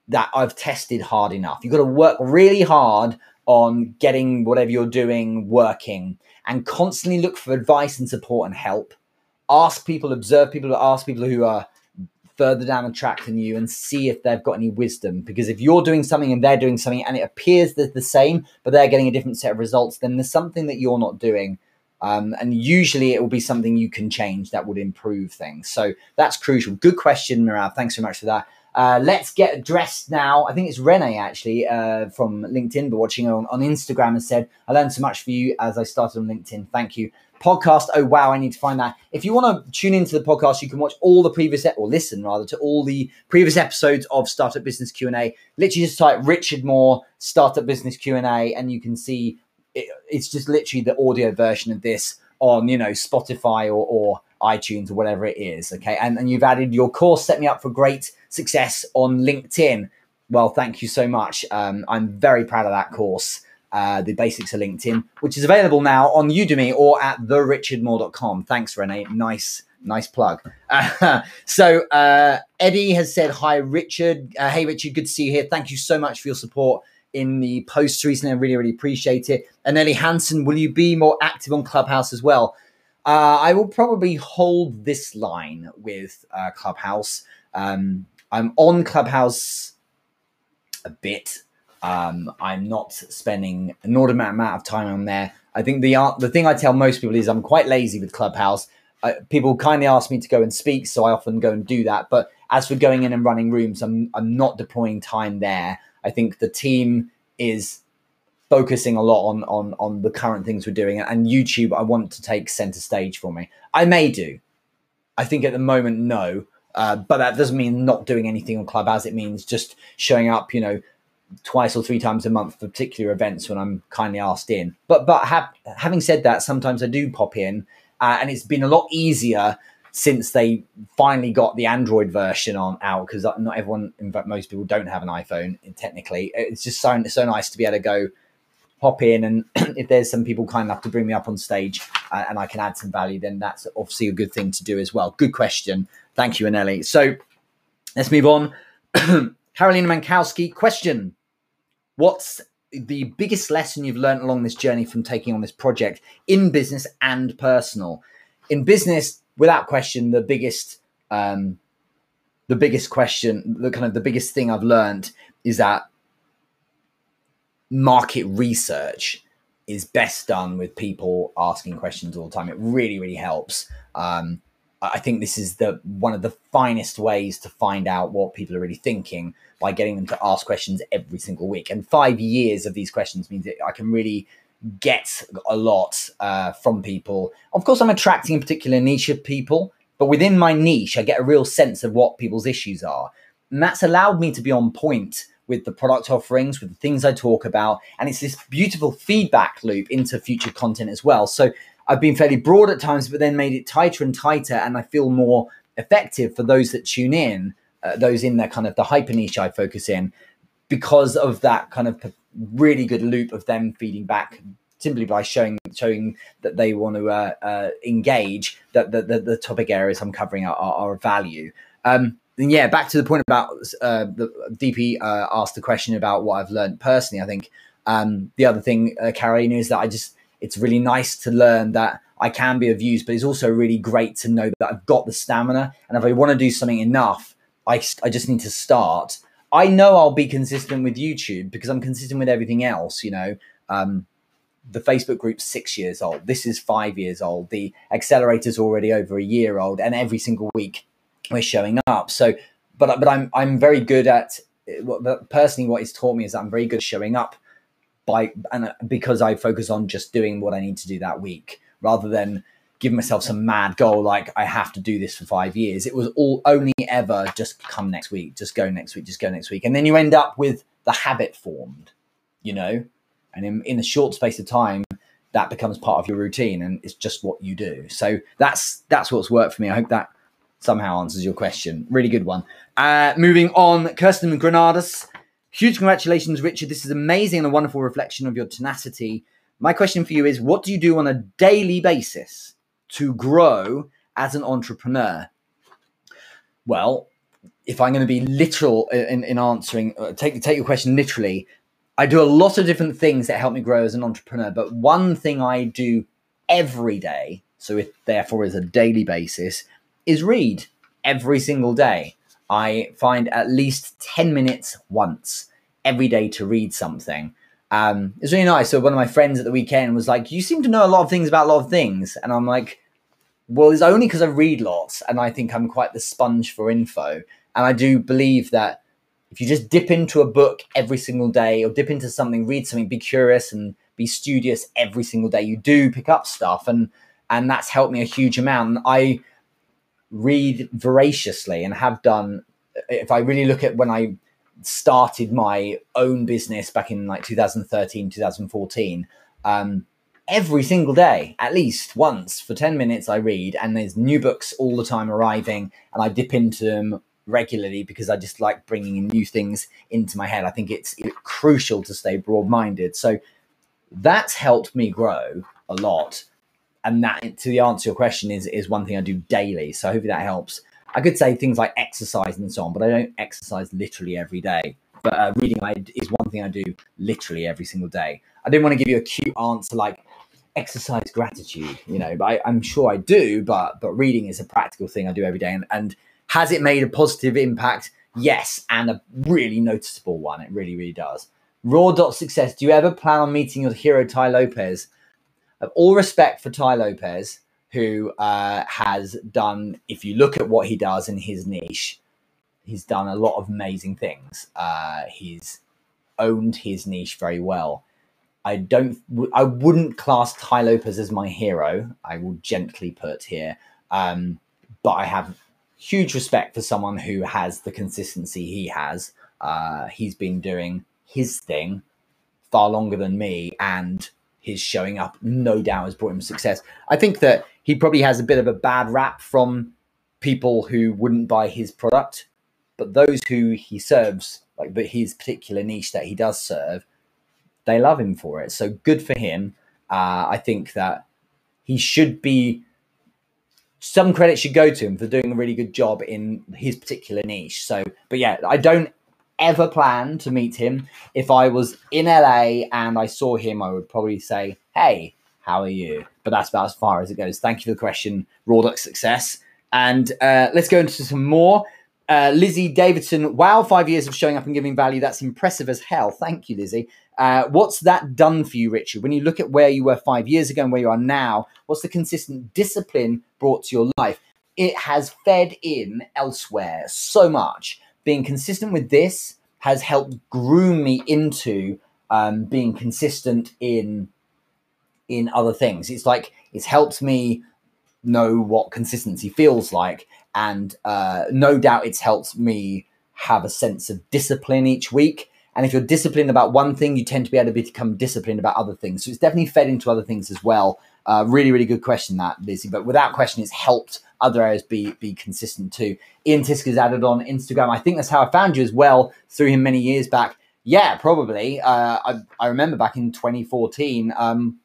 that I've tested hard enough? You've got to work really hard on getting whatever you're doing working, and constantly look for advice and support and help. Ask people, observe people, ask people who are further down the track than you, and see if they've got any wisdom. Because if you're doing something and they're doing something and it appears they're the same, but they're getting a different set of results, then there's something that you're not doing. Um, and usually it will be something you can change that would improve things. So that's crucial. Good question, Mirav. Thanks so much for that. Uh, let's get dressed now. I think it's Renee actually uh, from LinkedIn, but watching on, on Instagram, has said, I learned so much for you as I started on LinkedIn. Thank you. Podcast. Oh, wow. I need to find that. If you want to tune into the podcast, you can watch all the previous or listen rather to all the previous episodes of Startup Business Q and A. Literally just type Richard Moore Startup Business Q and A, and you can see it, it's just literally the audio version of this on, you know, Spotify or, or iTunes or whatever it is. Okay. And, and you've added your course, Set Me Up for Great Success on LinkedIn. Well, thank you so much. Um, I'm very proud of that course. Uh, the Basics of LinkedIn, which is available now on Udemy or at the richard more dot com. Thanks, Renee. Nice, nice plug. Uh, so uh, Eddie has said, hi, Richard. Uh, hey, Richard, good to see you here. Thank you so much for your support in the posts recently. I really, really appreciate it. And Ellie Hansen, will you be more active on Clubhouse as well? Uh, I will probably hold this line with uh, Clubhouse. Um, I'm on Clubhouse a bit. Um, I'm not spending an inordinate amount of time on there. I think the uh, the thing I tell most people is I'm quite lazy with Clubhouse. Uh, people kindly ask me to go and speak, so I often go and do that. But as for going in and running rooms, I'm I'm not deploying time there. I think the team is focusing a lot on on on the current things we're doing, and YouTube I want to take center stage for me. I may do. I think at the moment no, uh, but that doesn't mean not doing anything on Clubhouse. It means just showing up, you know, twice or three times a month for particular events when I'm kindly asked in. But but ha- having said that, sometimes I do pop in, uh, and it's been a lot easier since they finally got the Android version on out, because not everyone, in fact, most people don't have an iPhone technically. It's just so, so nice to be able to go pop in, and if there's some people kind enough to bring me up on stage uh, and I can add some value, then that's obviously a good thing to do as well. Good question. Thank you, Anelli. So let's move on. Carolina Mankowski, question. What's the biggest lesson you've learned along this journey from taking on this project in business and personal? In business, without question, the biggest, um, the biggest question, the kind of the biggest thing I've learned is that market research is best done with people asking questions all the time. It really, really helps. Um, I think this is the one of the finest ways to find out what people are really thinking, by getting them to ask questions every single week. And five years of these questions means that I can really get a lot uh, from people. Of course, I'm attracting a particular niche of people, but within my niche, I get a real sense of what people's issues are. And that's allowed me to be on point with the product offerings, with the things I talk about. And it's this beautiful feedback loop into future content as well. So I've been fairly broad at times, but then made it tighter and tighter, and I feel more effective for those that tune in, uh, those in that kind of the hyper niche I focus in, because of that kind of really good loop of them feeding back simply by showing showing that they want to uh, uh, engage, that the, the, the topic areas I'm covering are, are of value. Um, and yeah, back to the point about uh, the D P uh, asked the question about what I've learned personally. I think um, the other thing, uh, Carolina, is that I just... it's really nice to learn that I can be of use, but it's also really great to know that I've got the stamina. And if I want to do something enough, I, I just need to start. I know I'll be consistent with YouTube because I'm consistent with everything else. You know, um, the Facebook group's six years old. This is five years old. The accelerator's already over a year old, and every single week we're showing up. So, but but I'm I'm very good at personally. What it's taught me is that I'm very good at showing up. By, and because I focus on just doing what I need to do that week, rather than give myself some mad goal, like I have to do this for five years. It was all only ever just come next week, just go next week, just go next week. And then you end up with the habit formed, you know, and in, in a short space of time, that becomes part of your routine and it's just what you do. So that's, that's what's worked for me. I hope that somehow answers your question. Really good one. Uh, moving on, Kirsten Granadas. Huge congratulations, Richard. This is amazing and a wonderful reflection of your tenacity. My question for you is, what do you do on a daily basis to grow as an entrepreneur? Well, if I'm going to be literal in, in answering, take, take your question literally, I do a lot of different things that help me grow as an entrepreneur, but one thing I do every day, so it therefore is a daily basis, is read every single day. I find at least ten minutes once every day to read something. Um, it's really nice. So one of my friends at the weekend was like, you seem to know a lot of things about a lot of things. And I'm like, well, it's only because I read lots and I think I'm quite the sponge for info. And I do believe that if you just dip into a book every single day or dip into something, read something, be curious and be studious every single day, you do pick up stuff. And, and that's helped me a huge amount. And I read voraciously and have done, if I really look at when I started my own business back in like two thousand thirteen, two thousand fourteen, um, every single day, at least once for ten minutes, I read, and there's new books all the time arriving and I dip into them regularly because I just like bringing in new things into my head. I think it's crucial to stay broad-minded. So that's helped me grow a lot. And that, to the answer to your question, is, is one thing I do daily. So hopefully that helps. I could say things like exercise and so on, but I don't exercise literally every day. But uh, reading I, is one thing I do literally every single day. I didn't want to give you a cute answer like exercise gratitude, you know, but I, I'm sure I do. But but reading is a practical thing I do every day. And, and has it made a positive impact? Yes, and a really noticeable one. It really, really does. Raw.success, do you ever plan on meeting your hero, Tai Lopez? I have all respect for Tai Lopez, who uh, has done, if you look at what he does in his niche, he's done a lot of amazing things. Uh, he's owned his niche very well. I don't, I wouldn't class Tai Lopez as my hero, I will gently put here. Um, but I have huge respect for someone who has the consistency he has. Uh, he's been doing his thing far longer than me, and his showing up, no doubt, has brought him success. I think that he probably has a bit of a bad rap from people who wouldn't buy his product, but those who he serves, like but his particular niche that he does serve, they love him for it. So good for him. Uh, I think that he should be, some credit should go to him for doing a really good job in his particular niche. So, but yeah, I don't ever plan to meet him. If I was in L A and I saw him, I would probably say, hey, how are you? But that's about as far as it goes. Thank you for the question, Raw Duck Success. And uh, let's go into some more. Uh, Lizzie Davidson, wow, five years of showing up and giving value. That's impressive as hell. Thank you, Lizzie. Uh, what's that done for you, Richard? When you look at where you were five years ago and where you are now, what's the consistent discipline brought to your life? It has fed in elsewhere so much. Being consistent with this has helped groom me into um, being consistent in in other things. It's like it's helped me know what consistency feels like, and uh, no doubt it's helped me have a sense of discipline each week. And if you're disciplined about one thing, you tend to be able to become disciplined about other things. So it's definitely fed into other things as well. Uh, really, really good question that, Lizzie. But without question, it's helped other areas be be consistent too. Ian Tisker's added on Instagram. I think that's how I found you as well, through him many years back. Yeah, probably. Uh, I, I remember back in twenty fourteen, um,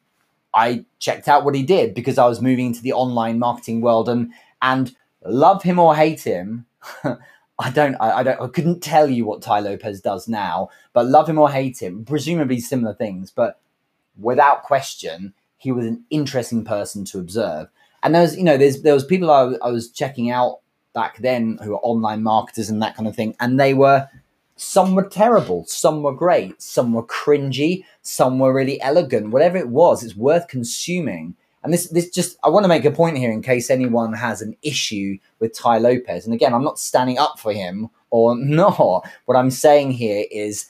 I checked out what he did because I was moving into the online marketing world, and and love him or hate him, I don't, I, I don't, I couldn't tell you what Tai Lopez does now, but love him or hate him, presumably similar things, but without question, he was an interesting person to observe. And there was, you know, there's, there was people I, I was checking out back then who were online marketers and that kind of thing. And they were, some were terrible, some were great, some were cringy, some were really elegant, whatever it was, it's worth consuming. And this, this just, I want to make a point here in case anyone has an issue with Tai Lopez. And again, I'm not standing up for him or not. What I'm saying here is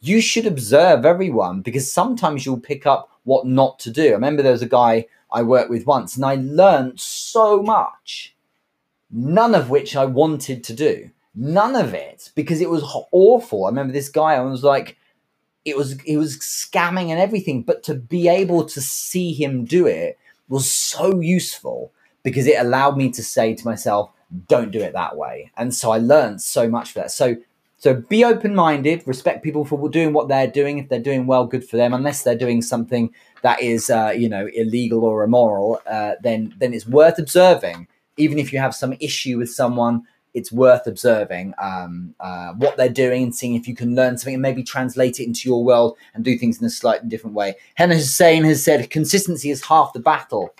you should observe everyone, because sometimes you'll pick up what not to do. I remember there was a guy I worked with once. And I learned so much, none of which I wanted to do. None of it, because it was awful. I remember this guy, I was like, it was, he was scamming and everything, but to be able to see him do it was so useful because it allowed me to say to myself, don't do it that way. And so I learned so much for that. So, so be open-minded, respect people for doing what they're doing. If they're doing well, good for them, unless they're doing something that is, uh, you know, illegal or immoral, uh, then, then it's worth observing. Even if you have some issue with someone, it's worth observing um, uh, what they're doing and seeing if you can learn something and maybe translate it into your world and do things in a slightly different way. Hannah Hussain has said, consistency is half the battle.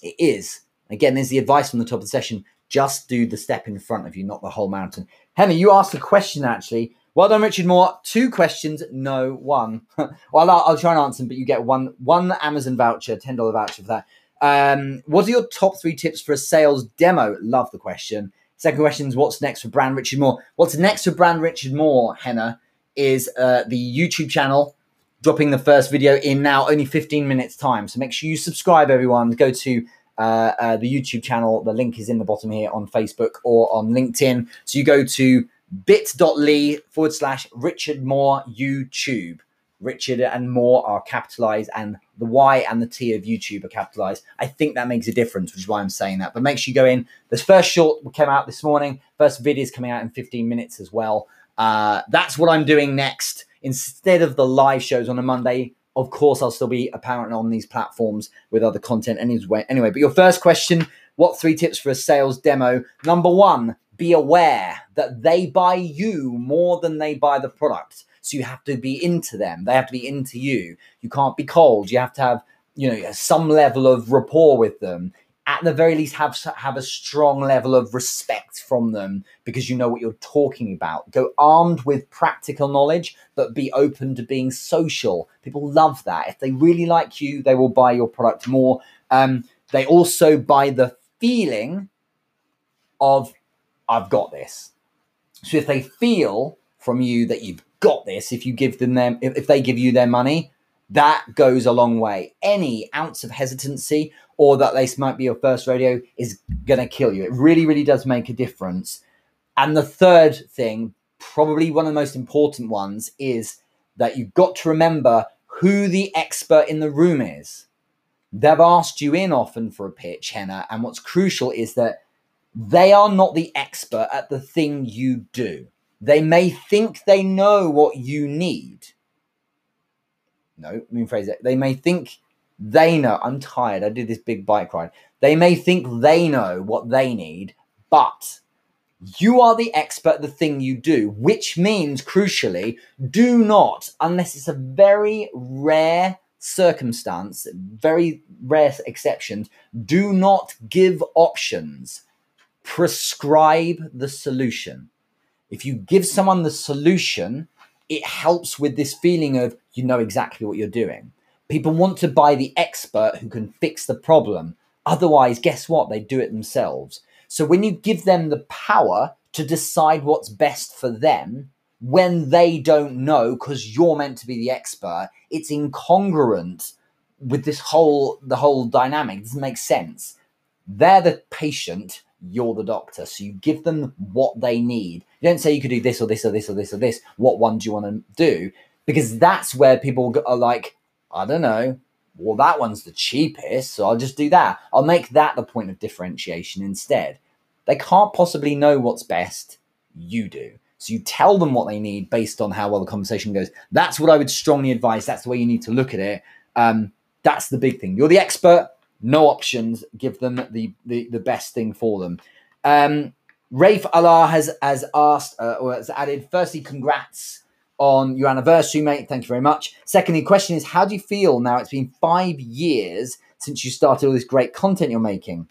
It is. Again, there's the advice from the top of the session. Just do the step in front of you, not the whole mountain. Hannah, you asked a question, actually. Well done, Richard Moore. Two questions, no one. Well, I'll, I'll try and answer them, but you get one, one Amazon voucher, ten dollar voucher for that. Um, what are your top three tips for a sales demo? Love the question. Second question is, what's next for Brand Richard Moore? What's next for Brand Richard Moore, Henna, is uh, the YouTube channel, dropping the first video in now only fifteen minutes time. So make sure you subscribe, everyone. Go to uh, uh, the YouTube channel. The link is in the bottom here on Facebook or on LinkedIn. So you go to bit.ly forward slash Richard Moore YouTube. Richard and Moore are capitalized, and the Y and the T of YouTube are capitalized. I think that makes a difference, which is why I'm saying that. But make sure you go in. This first short came out this morning. First video is coming out in fifteen minutes as well. Uh, that's what I'm doing next. Instead of the live shows on a Monday, of course, I'll still be apparent on these platforms with other content anyway. Anyway, but your first question, what three tips for a sales demo? Number one, be aware that they buy you more than they buy the product. So you have to be into them. They have to be into you. You can't be cold. You have to have, you know, some level of rapport with them. At the very least, have, have a strong level of respect from them because you know what you're talking about. Go armed with practical knowledge, but be open to being social. People love that. If they really like you, they will buy your product more. Um, they also buy the feeling of, I've got this. So if they feel from you that you've got this, if you give them them, if they give you their money, that goes a long way. Any ounce of hesitancy or that this might be your first rodeo is gonna kill you. It really, really does make a difference. And the third thing, probably one of the most important ones, is that you've got to remember who the expert in the room is. They've asked you in often for a pitch, Henna, and what's crucial is that they are not the expert at the thing you do. They may think they know what you need. No, let me rephrase it. They may think they know. I'm tired. I did this big bike ride. They may think they know what they need, but you are the expert at the thing you do, which means, crucially, do not, unless it's a very rare circumstance, very rare exceptions, do not give options. Prescribe the solution. If you give someone the solution, it helps with this feeling of you know exactly what you're doing. People want to buy the expert who can fix the problem. Otherwise, guess what? They do it themselves. So when you give them the power to decide what's best for them, when they don't know because you're meant to be the expert, it's incongruent with this whole, the whole dynamic. It doesn't make sense. They're the patient. You're the doctor. So you give them what they need. You don't say you could do this or this or this or this or this. What one do you want to do? Because that's where people are like, I don't know. Well, that one's the cheapest. So I'll just do that. I'll make that the point of differentiation instead. They can't possibly know what's best. You do. So you tell them what they need based on how well the conversation goes. That's what I would strongly advise. That's the way you need to look at it. Um, that's the big thing. You're the expert. No options, give them the, the, the best thing for them. Um, Rafe Allah has, has asked, uh, or has added, firstly, congrats on your anniversary, mate. Thank you very much. Secondly, the question is, how do you feel now? It's been five years since you started all this great content you're making.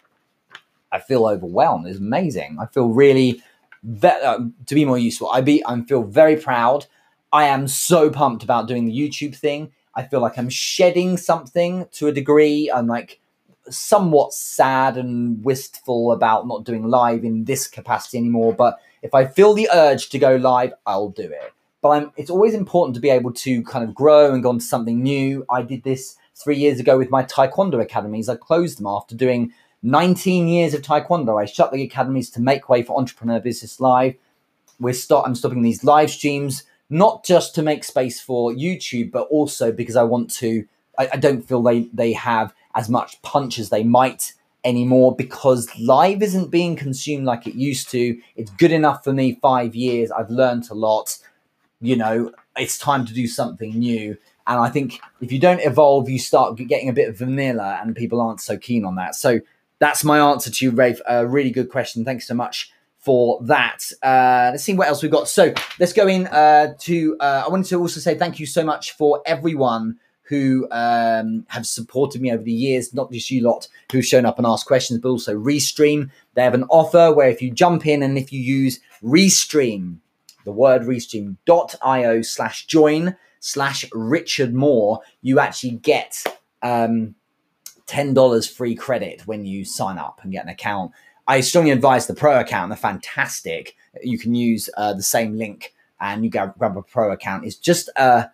I feel overwhelmed. It's amazing. I feel really, ve uh, to be more useful, I, be, I feel very proud. I am so pumped about doing the YouTube thing. I feel like I'm shedding something to a degree. I'm like, somewhat sad and wistful about not doing live in this capacity anymore, but if I feel the urge to go live, I'll do it. But I'm, it's always important to be able to kind of grow and go on to something new. I did this three years ago with my Taekwondo academies. I closed them after doing nineteen years of Taekwondo. I shut the academies to make way for Entrepreneur Business Live. We're start, I'm stopping these live streams, not just to make space for YouTube, but also because I want to, I, I don't feel they, they have as much punch as they might anymore, because live isn't being consumed like it used to. It's good enough for me. Five years, I've learned a lot. You know, it's time to do something new. And I think if you don't evolve, you start getting a bit of vanilla and people aren't so keen on that. So that's my answer to you, Rafe. A really good question. Thanks so much for that. Uh, let's see what else we've got. So let's go in uh, to, uh, I wanted to also say thank you so much for everyone who um, have supported me over the years, not just you lot who've shown up and asked questions, but also Restream. They have an offer where if you jump in and if you use Restream, the word restream.io slash join slash Richard Moore, you actually get um, ten dollars free credit when you sign up and get an account. I strongly advise the pro account. They're fantastic. You can use uh, the same link and you grab, grab a pro account. It's just uh,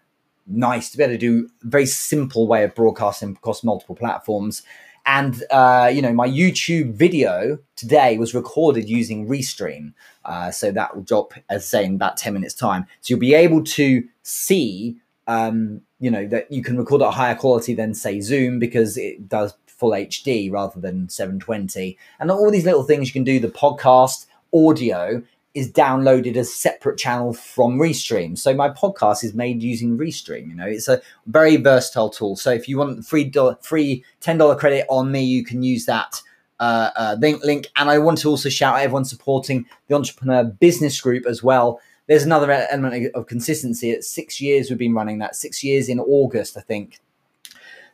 nice to be able to do a very simple way of broadcasting across multiple platforms. And, uh, you know, my YouTube video today was recorded using Restream. Uh, so that will drop, as I say, in about ten minutes time. So you'll be able to see, um, you know, that you can record at a higher quality than, say, Zoom, because it does full H D rather than seven twenty. And all these little things you can do. The podcast audio is downloaded as a separate channel from Restream. So my podcast is made using Restream. You know, it's a very versatile tool. So if you want free, free ten dollars credit on me, you can use that uh, uh, link, link. And I want to also shout out everyone supporting the Entrepreneur Business Group as well. There's another element of consistency. It's six years we've been running that. Six years in August, I think,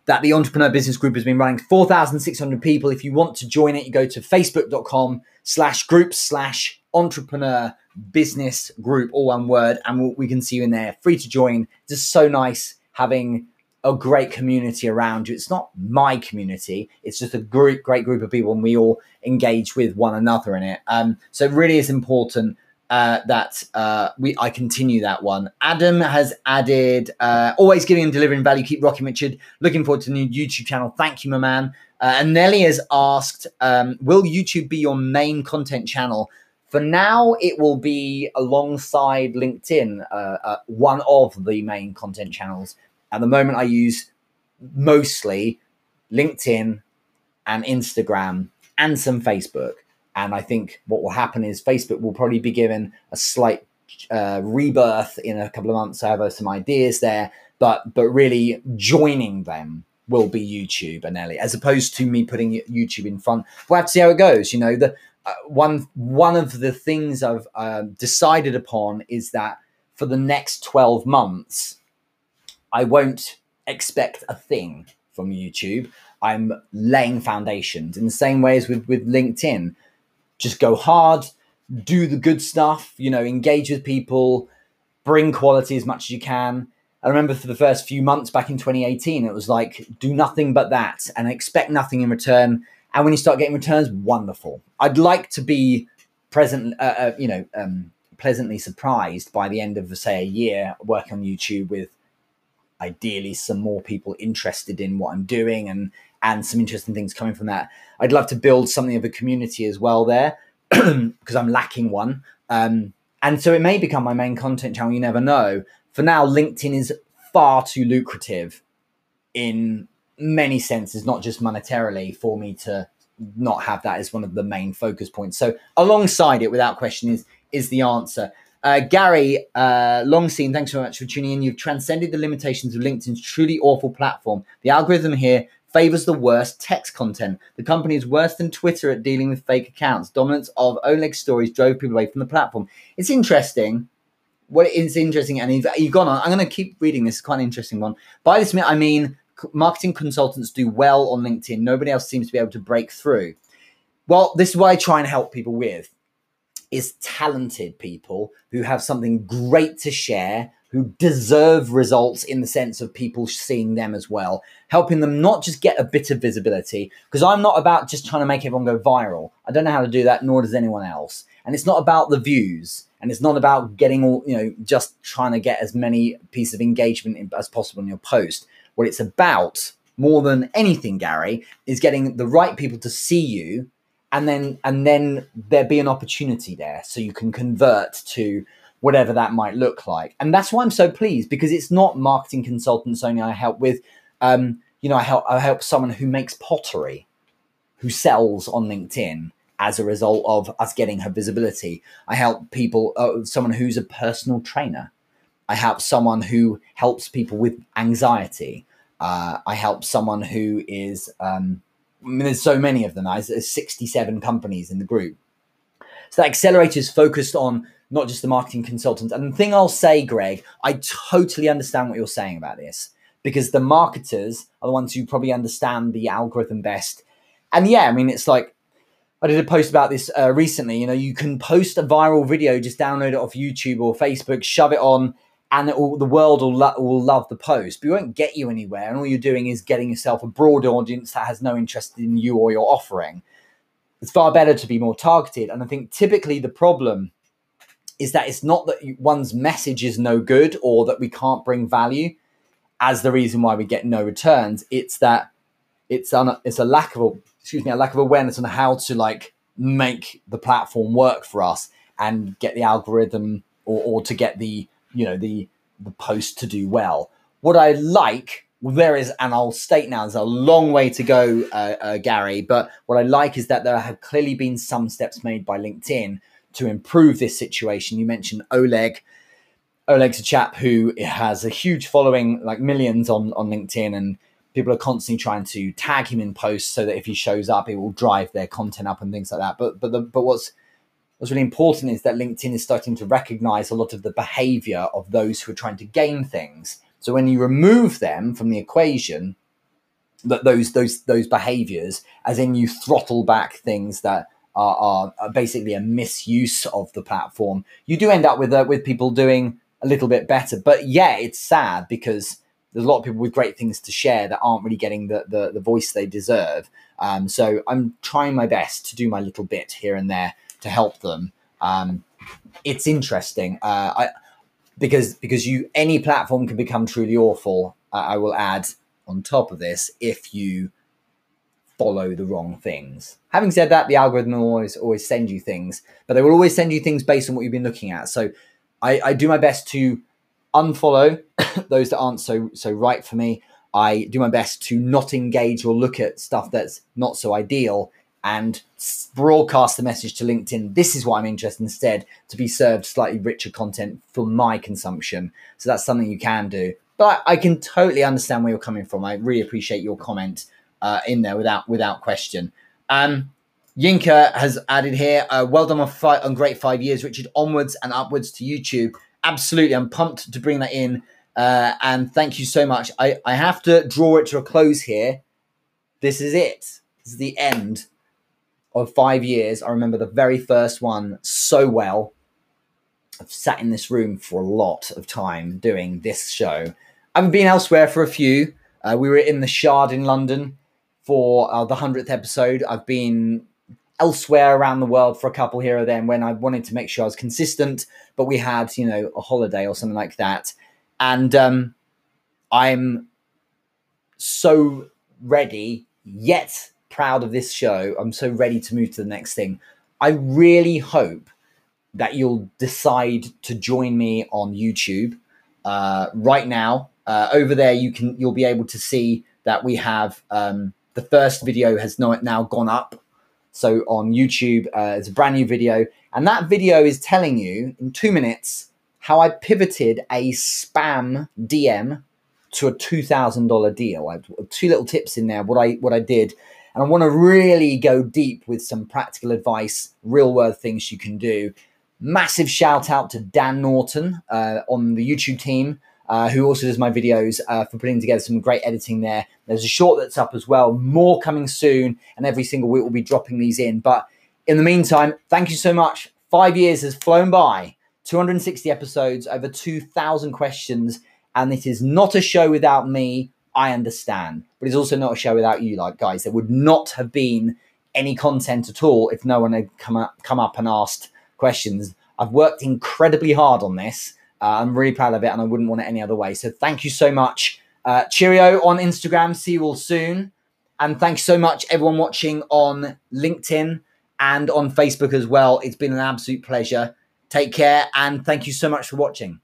that the Entrepreneur Business Group has been running. Four thousand six hundred people. If you want to join it, you go to facebook.com slash group slash Entrepreneur Business Group, all one word, and we'll, we can see you in there. Free to join. Just so nice having a great community around you. It's not my community. It's just a great, great group of people, and we all engage with one another in it. Um, so it really is important uh, that uh, we I continue that one. Adam has added, uh, always giving and delivering value. Keep rocking, Richard. Looking forward to the new YouTube channel. Thank you, my man. Uh, and Nelly has asked, um, will YouTube be your main content channel? For now, it will be alongside LinkedIn, uh, uh, one of the main content channels. At the moment, I use mostly LinkedIn and Instagram and some Facebook. And I think what will happen is Facebook will probably be given a slight uh, rebirth in a couple of months. I have some ideas there, but but really joining them will be YouTube and Ellie, as opposed to me putting YouTube in front. We'll have to see how it goes. You know, the Uh, one one of the things I've uh, decided upon is that for the next twelve months, I won't expect a thing from YouTube. I'm laying foundations in the same way as with, with LinkedIn. Just go hard, do the good stuff, you know, engage with people, bring quality as much as you can. I remember for the first few months back in twenty eighteen, it was like, do nothing but that and expect nothing in return. And when you start getting returns, wonderful. I'd like to be present, uh, uh, you know, um, pleasantly surprised by the end of, say, a year working on YouTube with ideally some more people interested in what I'm doing and and some interesting things coming from that. I'd love to build something of a community as well there, because I'm lacking one. Um, and so it may become my main content channel. You never know. For now, LinkedIn is far too lucrative in many senses, not just monetarily, for me to not have that as one of the main focus points. So alongside it, without question, is is the answer. Uh, Gary uh, Longseen, thanks so much for tuning in. You've transcended the limitations of LinkedIn's truly awful platform. The algorithm here favors the worst text content. The company is worse than Twitter at dealing with fake accounts. Dominance of Oleg stories drove people away from the platform. It's interesting. What is interesting, and you've, you've gone on. I'm going to keep reading this. It's quite an interesting one. By this, I mean, marketing consultants do well on LinkedIn. Nobody else seems to be able to break through. Well, this is what I try and help people with, is talented people who have something great to share, who deserve results in the sense of people seeing them as well, helping them not just get a bit of visibility, because I'm not about just trying to make everyone go viral. I don't know how to do that, nor does anyone else. And it's not about the views, and it's not about getting all, you know, just trying to get as many pieces of engagement as possible in your post. What it's about more than anything, Gary, is getting the right people to see you, and then and then there be an opportunity there so you can convert to whatever that might look like. And that's why I'm so pleased, because it's not marketing consultants only I help with. Um, you know, I help I help someone who makes pottery, who sells on LinkedIn as a result of us getting her visibility. I help people, uh, someone who's a personal trainer. I help someone who helps people with anxiety. Uh, I help someone who is, um, I mean, there's so many of them. There's sixty-seven companies in the group. So that accelerator is focused on not just the marketing consultants. And the thing I'll say, Greg, I totally understand what you're saying about this, because the marketers are the ones who probably understand the algorithm best. And yeah, I mean, it's like, I did a post about this uh, recently. You know, you can post a viral video, just download it off YouTube or Facebook, shove it on, and it will, the world will, lo- will love the post, but it won't get you anywhere. And all you're doing is getting yourself a broad audience that has no interest in you or your offering. It's far better to be more targeted. And I think typically the problem is that it's not that one's message is no good or that we can't bring value as the reason why we get no returns. It's that it's, un- it's a lack of, excuse me, a lack of awareness on how to like make the platform work for us and get the algorithm or, or to get the, you know, the, the post to do well. What I like, well, there is, and I'll state now, there's a long way to go, uh, uh, Gary, but what I like is that there have clearly been some steps made by LinkedIn to improve this situation. You mentioned Oleg. Oleg's a chap who has a huge following, like millions on, on LinkedIn, and people are constantly trying to tag him in posts so that if he shows up, it will drive their content up and things like that. But, but, the, but what's, What's really important is that LinkedIn is starting to recognize a lot of the behavior of those who are trying to gain things. So when you remove them from the equation, that those those those behaviors, as in you throttle back things that are, are, are basically a misuse of the platform, you do end up with uh, with people doing a little bit better. But yeah, it's sad because there's a lot of people with great things to share that aren't really getting the the, the voice they deserve. Um, so I'm trying my best to do my little bit here and there to help them. Um, it's interesting uh, I, because because you any platform can become truly awful. Uh, I will add on top of this, if you follow the wrong things. Having said that, the algorithm will always always send you things, but they will always send you things based on what you've been looking at. So I, I do my best to unfollow those that aren't so so right for me. I do my best to not engage or look at stuff that's not so ideal, and broadcast the message to LinkedIn. This is what I'm interested in instead, to be served slightly richer content for my consumption. So that's something you can do. But I can totally understand where you're coming from. I really appreciate your comment uh, in there without without question. Um, Yinka has added here, uh, well done on, fi- on great five years, Richard, onwards and upwards to YouTube. Absolutely, I'm pumped to bring that in. Uh, and thank you so much. I, I have to draw it to a close here. This is it. This is the end of five years. I remember the very first one so well. I've sat in this room for a lot of time doing this show. I haven't been elsewhere for a few. Uh, we were in the Shard in London for uh, the hundredth episode. I've been elsewhere around the world for a couple here or there when I wanted to make sure I was consistent, but we had, you know, a holiday or something like that. And um, I'm so ready yet proud of this show. I'm so ready to move to the next thing. I really hope that you'll decide to join me on YouTube uh, right now. Uh, over there, you can you'll be able to see that we have um, the first video has not now gone up. So on YouTube, uh, it's a brand new video, and that video is telling you in two minutes how I pivoted a spam D M to a two thousand dollars deal. I have two little tips in there. What I what I did. And I want to really go deep with some practical advice, real world things you can do. Massive shout out to Dan Norton uh, on the YouTube team, uh, who also does my videos, uh, for putting together some great editing there. There's a short that's up as well, more coming soon, and every single week we'll be dropping these in. But in the meantime, thank you so much. Five years has flown by, two hundred sixty episodes, over two thousand questions, and it is not a show without me. I understand, but it's also not a show without you, like guys. There would not have been any content at all if no one had come up, come up and asked questions. I've worked incredibly hard on this. Uh, I'm really proud of it, and I wouldn't want it any other way. So thank you so much. Uh, cheerio on Instagram. See you all soon. And thanks so much, everyone watching on LinkedIn and on Facebook as well. It's been an absolute pleasure. Take care, and thank you so much for watching.